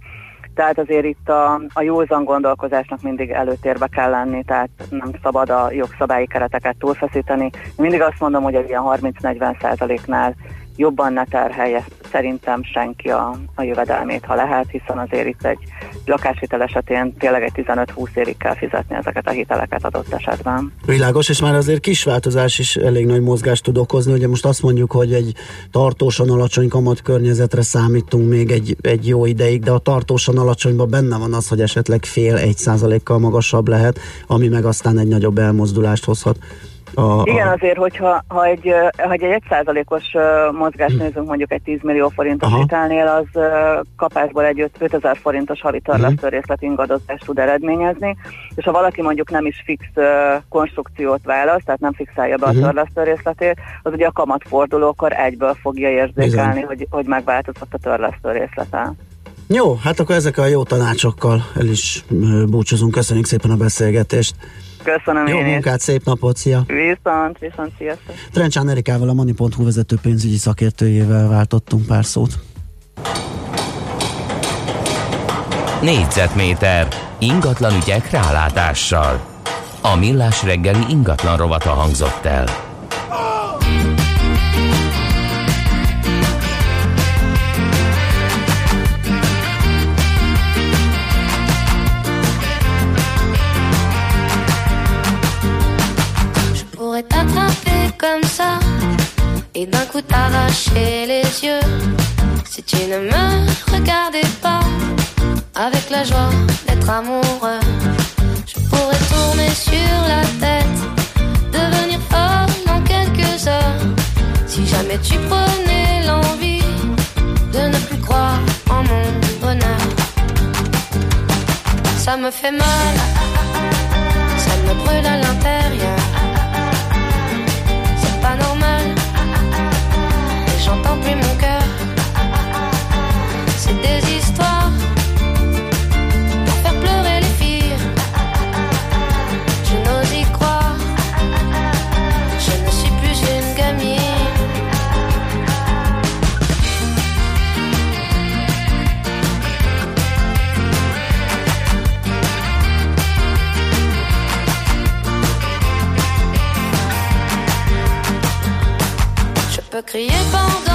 Tehát azért itt a józan gondolkozásnak mindig előtérbe kell lenni, tehát nem szabad a jogszabályi kereteket túlfeszíteni. Mindig azt mondom, hogy egy ilyen 30-40%-nál jobban ne terhelje szerintem senki a jövedelmét, ha lehet, hiszen azért itt egy lakáshitel esetén tényleg egy 15-20 évig kell fizetni ezeket a hiteleket adott esetben. Világos, és már azért kis változás is elég nagy mozgást tud okozni, ugye most azt mondjuk, hogy egy tartósan alacsony kamat környezetre számítunk még egy jó ideig, de a tartósan alacsonyban benne van az, hogy esetleg 0,5-1%-kal magasabb lehet, ami meg aztán egy nagyobb elmozdulást hozhat. Igen, azért, hogyha egy 1%-os mozgást nézünk mondjuk egy 10 millió forintos hitelnél, az kapásból egy 5 000 forintos havi törlesztő részlet ingadozást tud eredményezni, és ha valaki mondjuk nem is fix konstrukciót választ, tehát nem fixálja be a törlesztő részletét, az ugye a kamatfordulókor egyből fogja érzékelni, hogy megváltozott a törlesztő részlete. Jó, hát akkor ezekkel a jó tanácsokkal el is búcsúzunk. Köszönjük szépen a beszélgetést. Köszönöm. Jó munkát, szép napot, szia! Viszont, sziasztok! Trencsán Erikával, a mani.hu vezető pénzügyi szakértőjével váltottunk pár szót. Négyzetméter ingatlan ügyek rálátással. A Millás reggeli ingatlan rovata hangzott el. Comme ça, et d'un coup t'arracher les yeux. Si tu ne me regardais pas avec la joie d'être amoureux, je pourrais tourner sur la tête, devenir folle en quelques heures. Si jamais tu prenais l'envie de ne plus croire en mon bonheur, ça me fait mal, ça me brûle à l'intérieur. J'entends plus mon cœur. C'est des histoires pour faire pleurer les filles. Je n'ose y croire. Je ne suis plus une gamine. Je peux crier pendant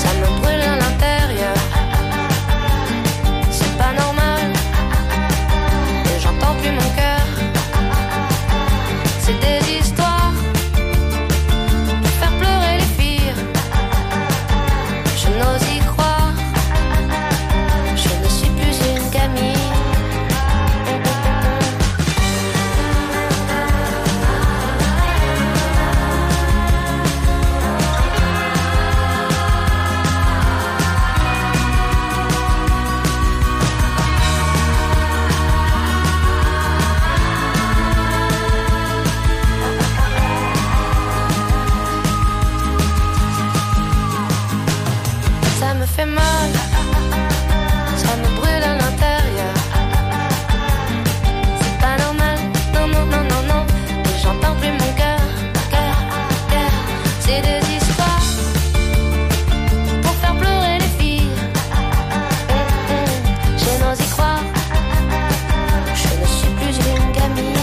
ça me brûle à l'intérieur. C'est pas normal, et j'entends plus mon cœur. C'est des histoires pour faire pleurer les filles. Je n'ose y croire, je ne suis plus une gamine. Ça me fait mal, ça me brûle à l'intérieur. C'est pas normal, non, non, non, non, non. Et j'entends plus mon cœur, cœur, cœur. C'est des histoires pour faire pleurer les filles. J'ai n'osé croire, je ne suis plus une gamine.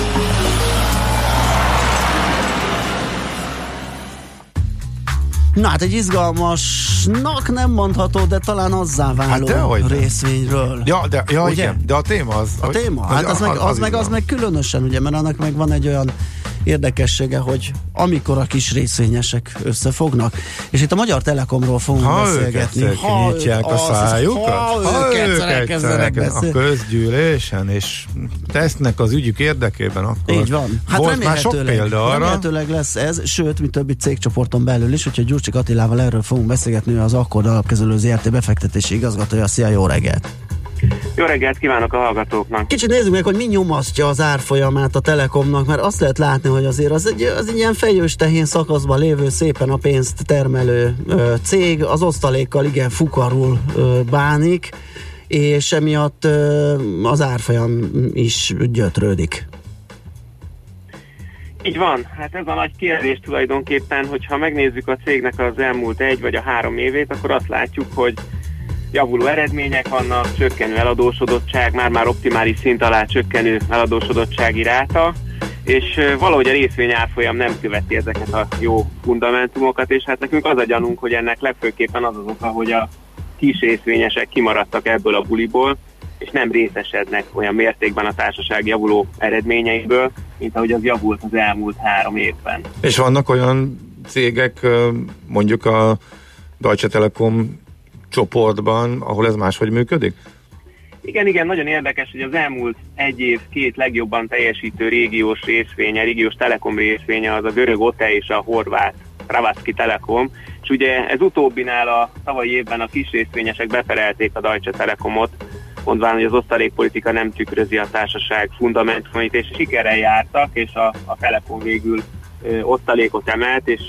Na hát egy izgalmasnak nem mondható, de talán azzá váló részvényről. Ja, de, ja igen, de a téma az... A téma, hát az meg különösen, ugye, mert annak meg van egy olyan érdekessége, hogy amikor a kis részvényesek összefognak, és itt a Magyar Telekomról fogunk beszélgetni. Ha ők egyszer elkezdenek a közgyűlésen, és tesznek az ügyük érdekében, akkor így van. Hát volt már sok példa arra. Remélhetőleg lesz ez, sőt, mi többi cégcsoporton belül is, úgyhogy Gyurcsik Attilával erről fogunk beszélgetni, az Akkord Alapkezelő Zrt. Befektetési igazgatója. Szia, jó reggelt! Jó reggelt kívánok a hallgatóknak! Kicsit nézzük meg, hogy mi nyomasztja az árfolyamát a Telekomnak, mert azt lehet látni, hogy azért az egy ilyen fejős-tehén szakaszban lévő, szépen a pénzt termelő cég, az osztalékkal igen fukarul bánik, és emiatt az árfolyam is gyötrődik. Így van, hát ez a nagy kérdés tulajdonképpen, hogyha megnézzük a cégnek az elmúlt 1 vagy 3 évét, akkor azt látjuk, hogy javuló eredmények vannak, csökkenő eladósodottság, már-már optimális szint alá csökkenő eladósodottsági ráta, és valahogy a részvény árfolyam nem követi ezeket a jó fundamentumokat, és hát nekünk az a gyanunk, hogy ennek legfőképpen az oka, hogy a kis részvényesek kimaradtak ebből a buliból, és nem részesednek olyan mértékben a társaság javuló eredményeiből, mint ahogy az javult az elmúlt 3 évben. És vannak olyan cégek, mondjuk a Deutsche Telekom csoportban, ahol ez máshogy működik? Igen, nagyon érdekes, hogy az elmúlt 1 év, 2 legjobban teljesítő régiós részvénye, régiós Telekom részvénye az a görög OTE és a horvát Ravaszki Telekom, és ugye ez utóbbinál a tavalyi évben a kis részvényesek beperelték a Deutsche Telekomot, mondván, hogy az osztalékpolitika nem tükrözi a társaság fundamentumait, és sikerrel jártak, és a Telekom végül osztalékot emelt, és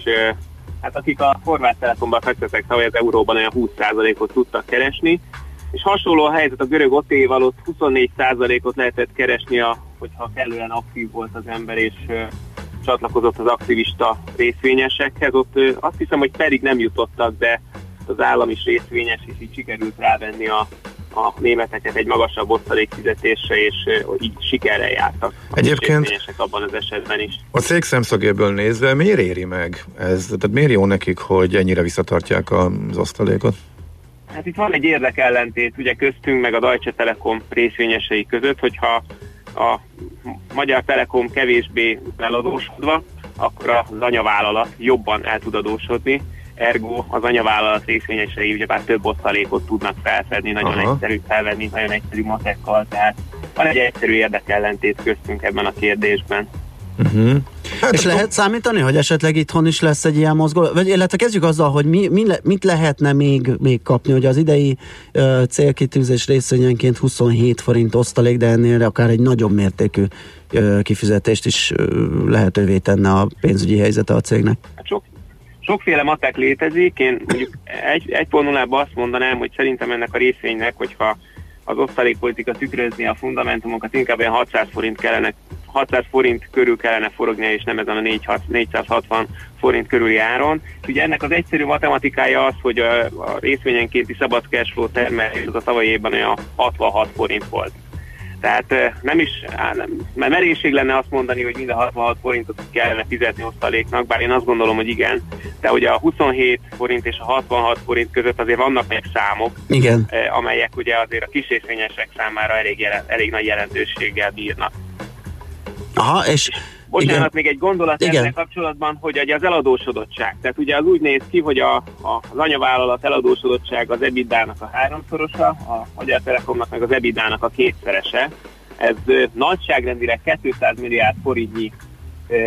hát akik a horvát Telekomban fektettek tavaly, az euróban olyan 20%-ot tudtak keresni, és hasonló a helyzet a görög OTE-val, ott 24%-ot lehetett keresni, hogyha kellően aktív volt az ember, és csatlakozott az aktivista részvényesekhez. Ott azt hiszem, hogy pedig nem jutottak, de az állam is részvényes, és így sikerült rávenni a németeket egy magasabb osztalék fizetésre, és így sikerrel jártak. Egyébként abban az esetben is. A cég szemszögéből nézve miért éri meg ez? Tehát miért jó nekik, hogy ennyire visszatartják az osztalékot? Hát itt van egy érdekellentét ugye köztünk, meg a Deutsche Telekom részvényesei között, hogyha a Magyar Telekom kevésbé eladósodva, akkor az anyavállalat jobban el tud adósodni, ergo az anyavállalat részvényesei ugyebár több osztalékot tudnak felfedni, nagyon egyszerű felvenni, nagyon egyszerű matekkal, tehát van egy egyszerű érdekellentét köztünk ebben a kérdésben. És lehet számítani, hogy esetleg itthon is lesz egy ilyen mozgó? Vagy illetve kezdjük azzal, hogy mit lehetne még kapni, hogy az idei célkitűzés részvényenként 27 forint osztalék, de ennél akár egy nagyobb mértékű kifizetést is lehetővé tenne a pénzügyi helyzete a cégnek. Sokféle matek létezik, én mondjuk egy vonulában azt mondanám, hogy szerintem ennek a részvénynek, hogyha az osztalékpolitika tükrözni a fundamentumokat, inkább olyan 600 forint körül kellene forognia, és nem ezen a 460 forint körüli áron. Ugye ennek az egyszerű matematikája az, hogy a részvényenkénti szabad cash flow termelés az a tavalyi évben olyan 66 forint volt. Tehát nem merészség lenne azt mondani, hogy minden 66 forintot kellene fizetni osztaléknak, bár én azt gondolom, hogy igen. De ugye a 27 forint és a 66 forint között azért vannak még számok, igen, amelyek ugye azért a kisrészvényesek számára elég nagy jelentőséggel bírnak. Aha, és bocsánat, igen, még egy gondolat ezzel kapcsolatban, hogy az eladósodottság. Tehát ugye az úgy néz ki, hogy az anyavállalat eladósodottság az EBITDA-nak a 3-szorosa, a Magyar Telekomnak meg az EBITDA-nak a 2-szerese. Ez nagyságrendileg 200 milliárd forintnyi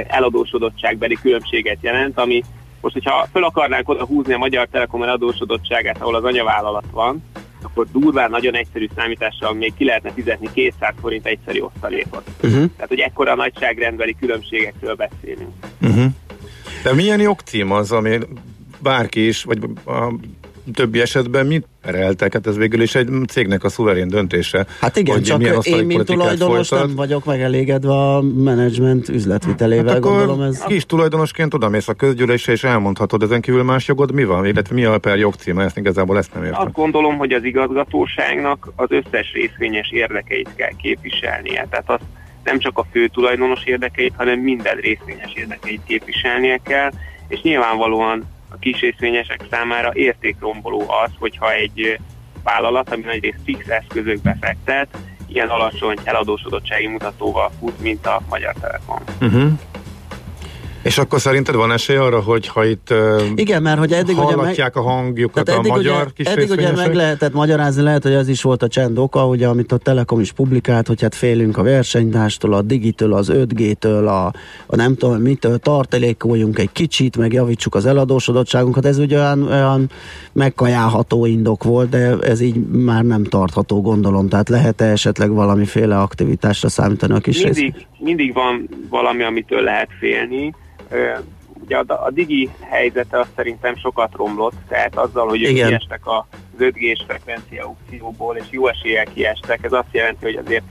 eladósodottságbeli különbséget jelent, ami most, hogyha föl akarnánk oda húzni a Magyar Telekom eladósodottságát, ahol az anyavállalat van, akkor durván nagyon egyszerű számítással még ki lehetne fizetni 200 forint egyszerű osztalékot. Tehát, hogy ekkora nagyságrendbeli különbségekről beszélünk. De milyen jogcím az, ami bárki is, vagy a többi esetben mit pereltek? Hát ez végül is egy cégnek a szuverén döntése. Hát igen, csak én, mint tulajdonos, nem vagyok megelégedve a menedzsment üzletvitelével, hát gondolom ez. Kis tulajdonosként odamész a közgyűlésre, és elmondhatod, ezen kívül más jogod mi van? Illetve mi a per jogcíme? Ezt igazából nem értem. Azt gondolom, hogy az igazgatóságnak az összes részvényes érdekeit kell képviselnie. Tehát azt nem csak a fő tulajdonos érdekeit, hanem minden részvényes érdekeit képviselnie kell, és nyilvánvalóan a kis részvényesek számára értékromboló az, hogyha egy vállalat, ami nagyrészt fix eszközökbe fektet, ilyen alacsony eladósodottsági mutatóval fut, mint a Magyar Telekom. És akkor szerinted van esély arra, hogy ha itt igen, mert hogy eddig hallatják a hangjukat a magyar kis részvényesek? Eddig ugye meg lehetett magyarázni, lehet, hogy az is volt a csend oka, ugye, amit a Telekom is publikált, hogy hát félünk a versenytástól, a digitől, az 5G-től, a nem tudom mitől, tartalékoljunk egy kicsit, meg javítsuk az eladósodottságunkat. Ez ugye olyan megkajálható indok volt, de ez így már nem tartható, gondolom. Tehát lehet-e esetleg valamiféle aktivitásra számítani a kis részvényesek? Mindig van valami, amitől lehet félni. Ugye a digi helyzete az szerintem sokat romlott, tehát azzal, hogy ők kiestek az 5G-s frekvencia aukcióból, és jó eséllyel kiestek, ez azt jelenti, hogy azért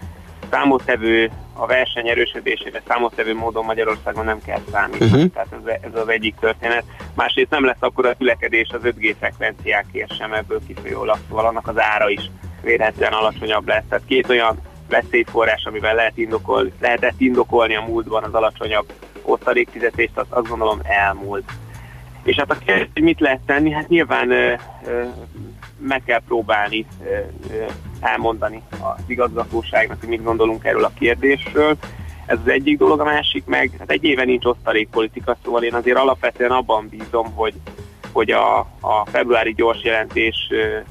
számottevő, a verseny erősödésére számottevő módon Magyarországon nem kell számítani, tehát ez az egyik történet. Másrészt nem lesz akkor a tülekedés az 5G frekvenciákért sem, ebből kifolyólag, szóval annak az ára is véletlen alacsonyabb lesz, tehát két olyan veszélyforrás, amivel lehetett indokolni a múltban az alacsonyabb osztalékfizetést, azt gondolom elmúlt. És hát a kérdés, hogy mit lehet tenni, hát nyilván meg kell próbálni elmondani az igazgatóságnak, hogy mit gondolunk erről a kérdésről. Ez az egyik dolog, a másik meg, hát egy éve nincs osztalékpolitika, szóval én azért alapvetően abban bízom, hogy a februári gyors jelentés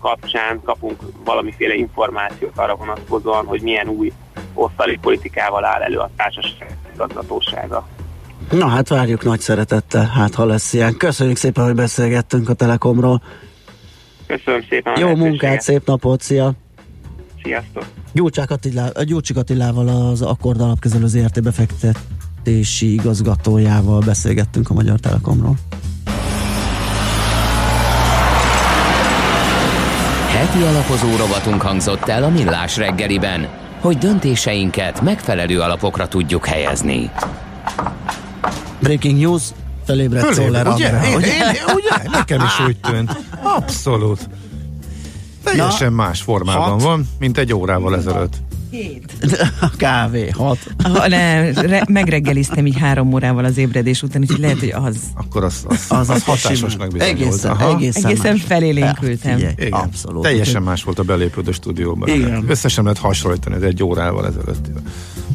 kapcsán kapunk valamiféle információt arra vonatkozóan, hogy milyen új osztalékpolitikával áll elő a társaság igazgatósága. Na hát várjuk nagy szeretettel, hát ha lesz ilyen. Köszönjük szépen, hogy beszélgettünk a Telekomról. Köszönöm szépen. Jó munkát, szép napot, szia! Sziasztok! Gyurcsik Attilával, az Akkord Alapkezelő Zrt. Befektetési igazgatójával beszélgettünk a Magyar Telekomról. Heti alapozó rovatunk hangzott el a Millás reggeliben, hogy döntéseinket megfelelő alapokra tudjuk helyezni. Breaking news, felébredt Czoller Andrea. Ugye? Nekem is úgy tűnt. Abszolút. Teljesen más formában van, mint egy órával ezelőtt. 7. Kávé, 6. Megreggeliztem így 3 órával az ébredés után, úgyhogy lehet, hogy az... Akkor az hatásosnak bizonyult. Egészen felélénkültem. Abszolút. Teljesen más volt a belépődő stúdióban. Igen. Összesen lehet hasonlítani, ez egy órával ezelőtt.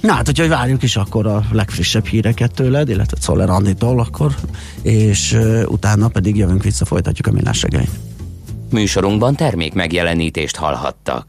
Na hát, hogyha várjuk is akkor a legfrissebb híreket tőled, illetve Czoller Anditól akkor, és utána pedig jövünk vissza, folytatjuk a Millás reggelit. Műsorunkban termék megjelenítést hallhattak.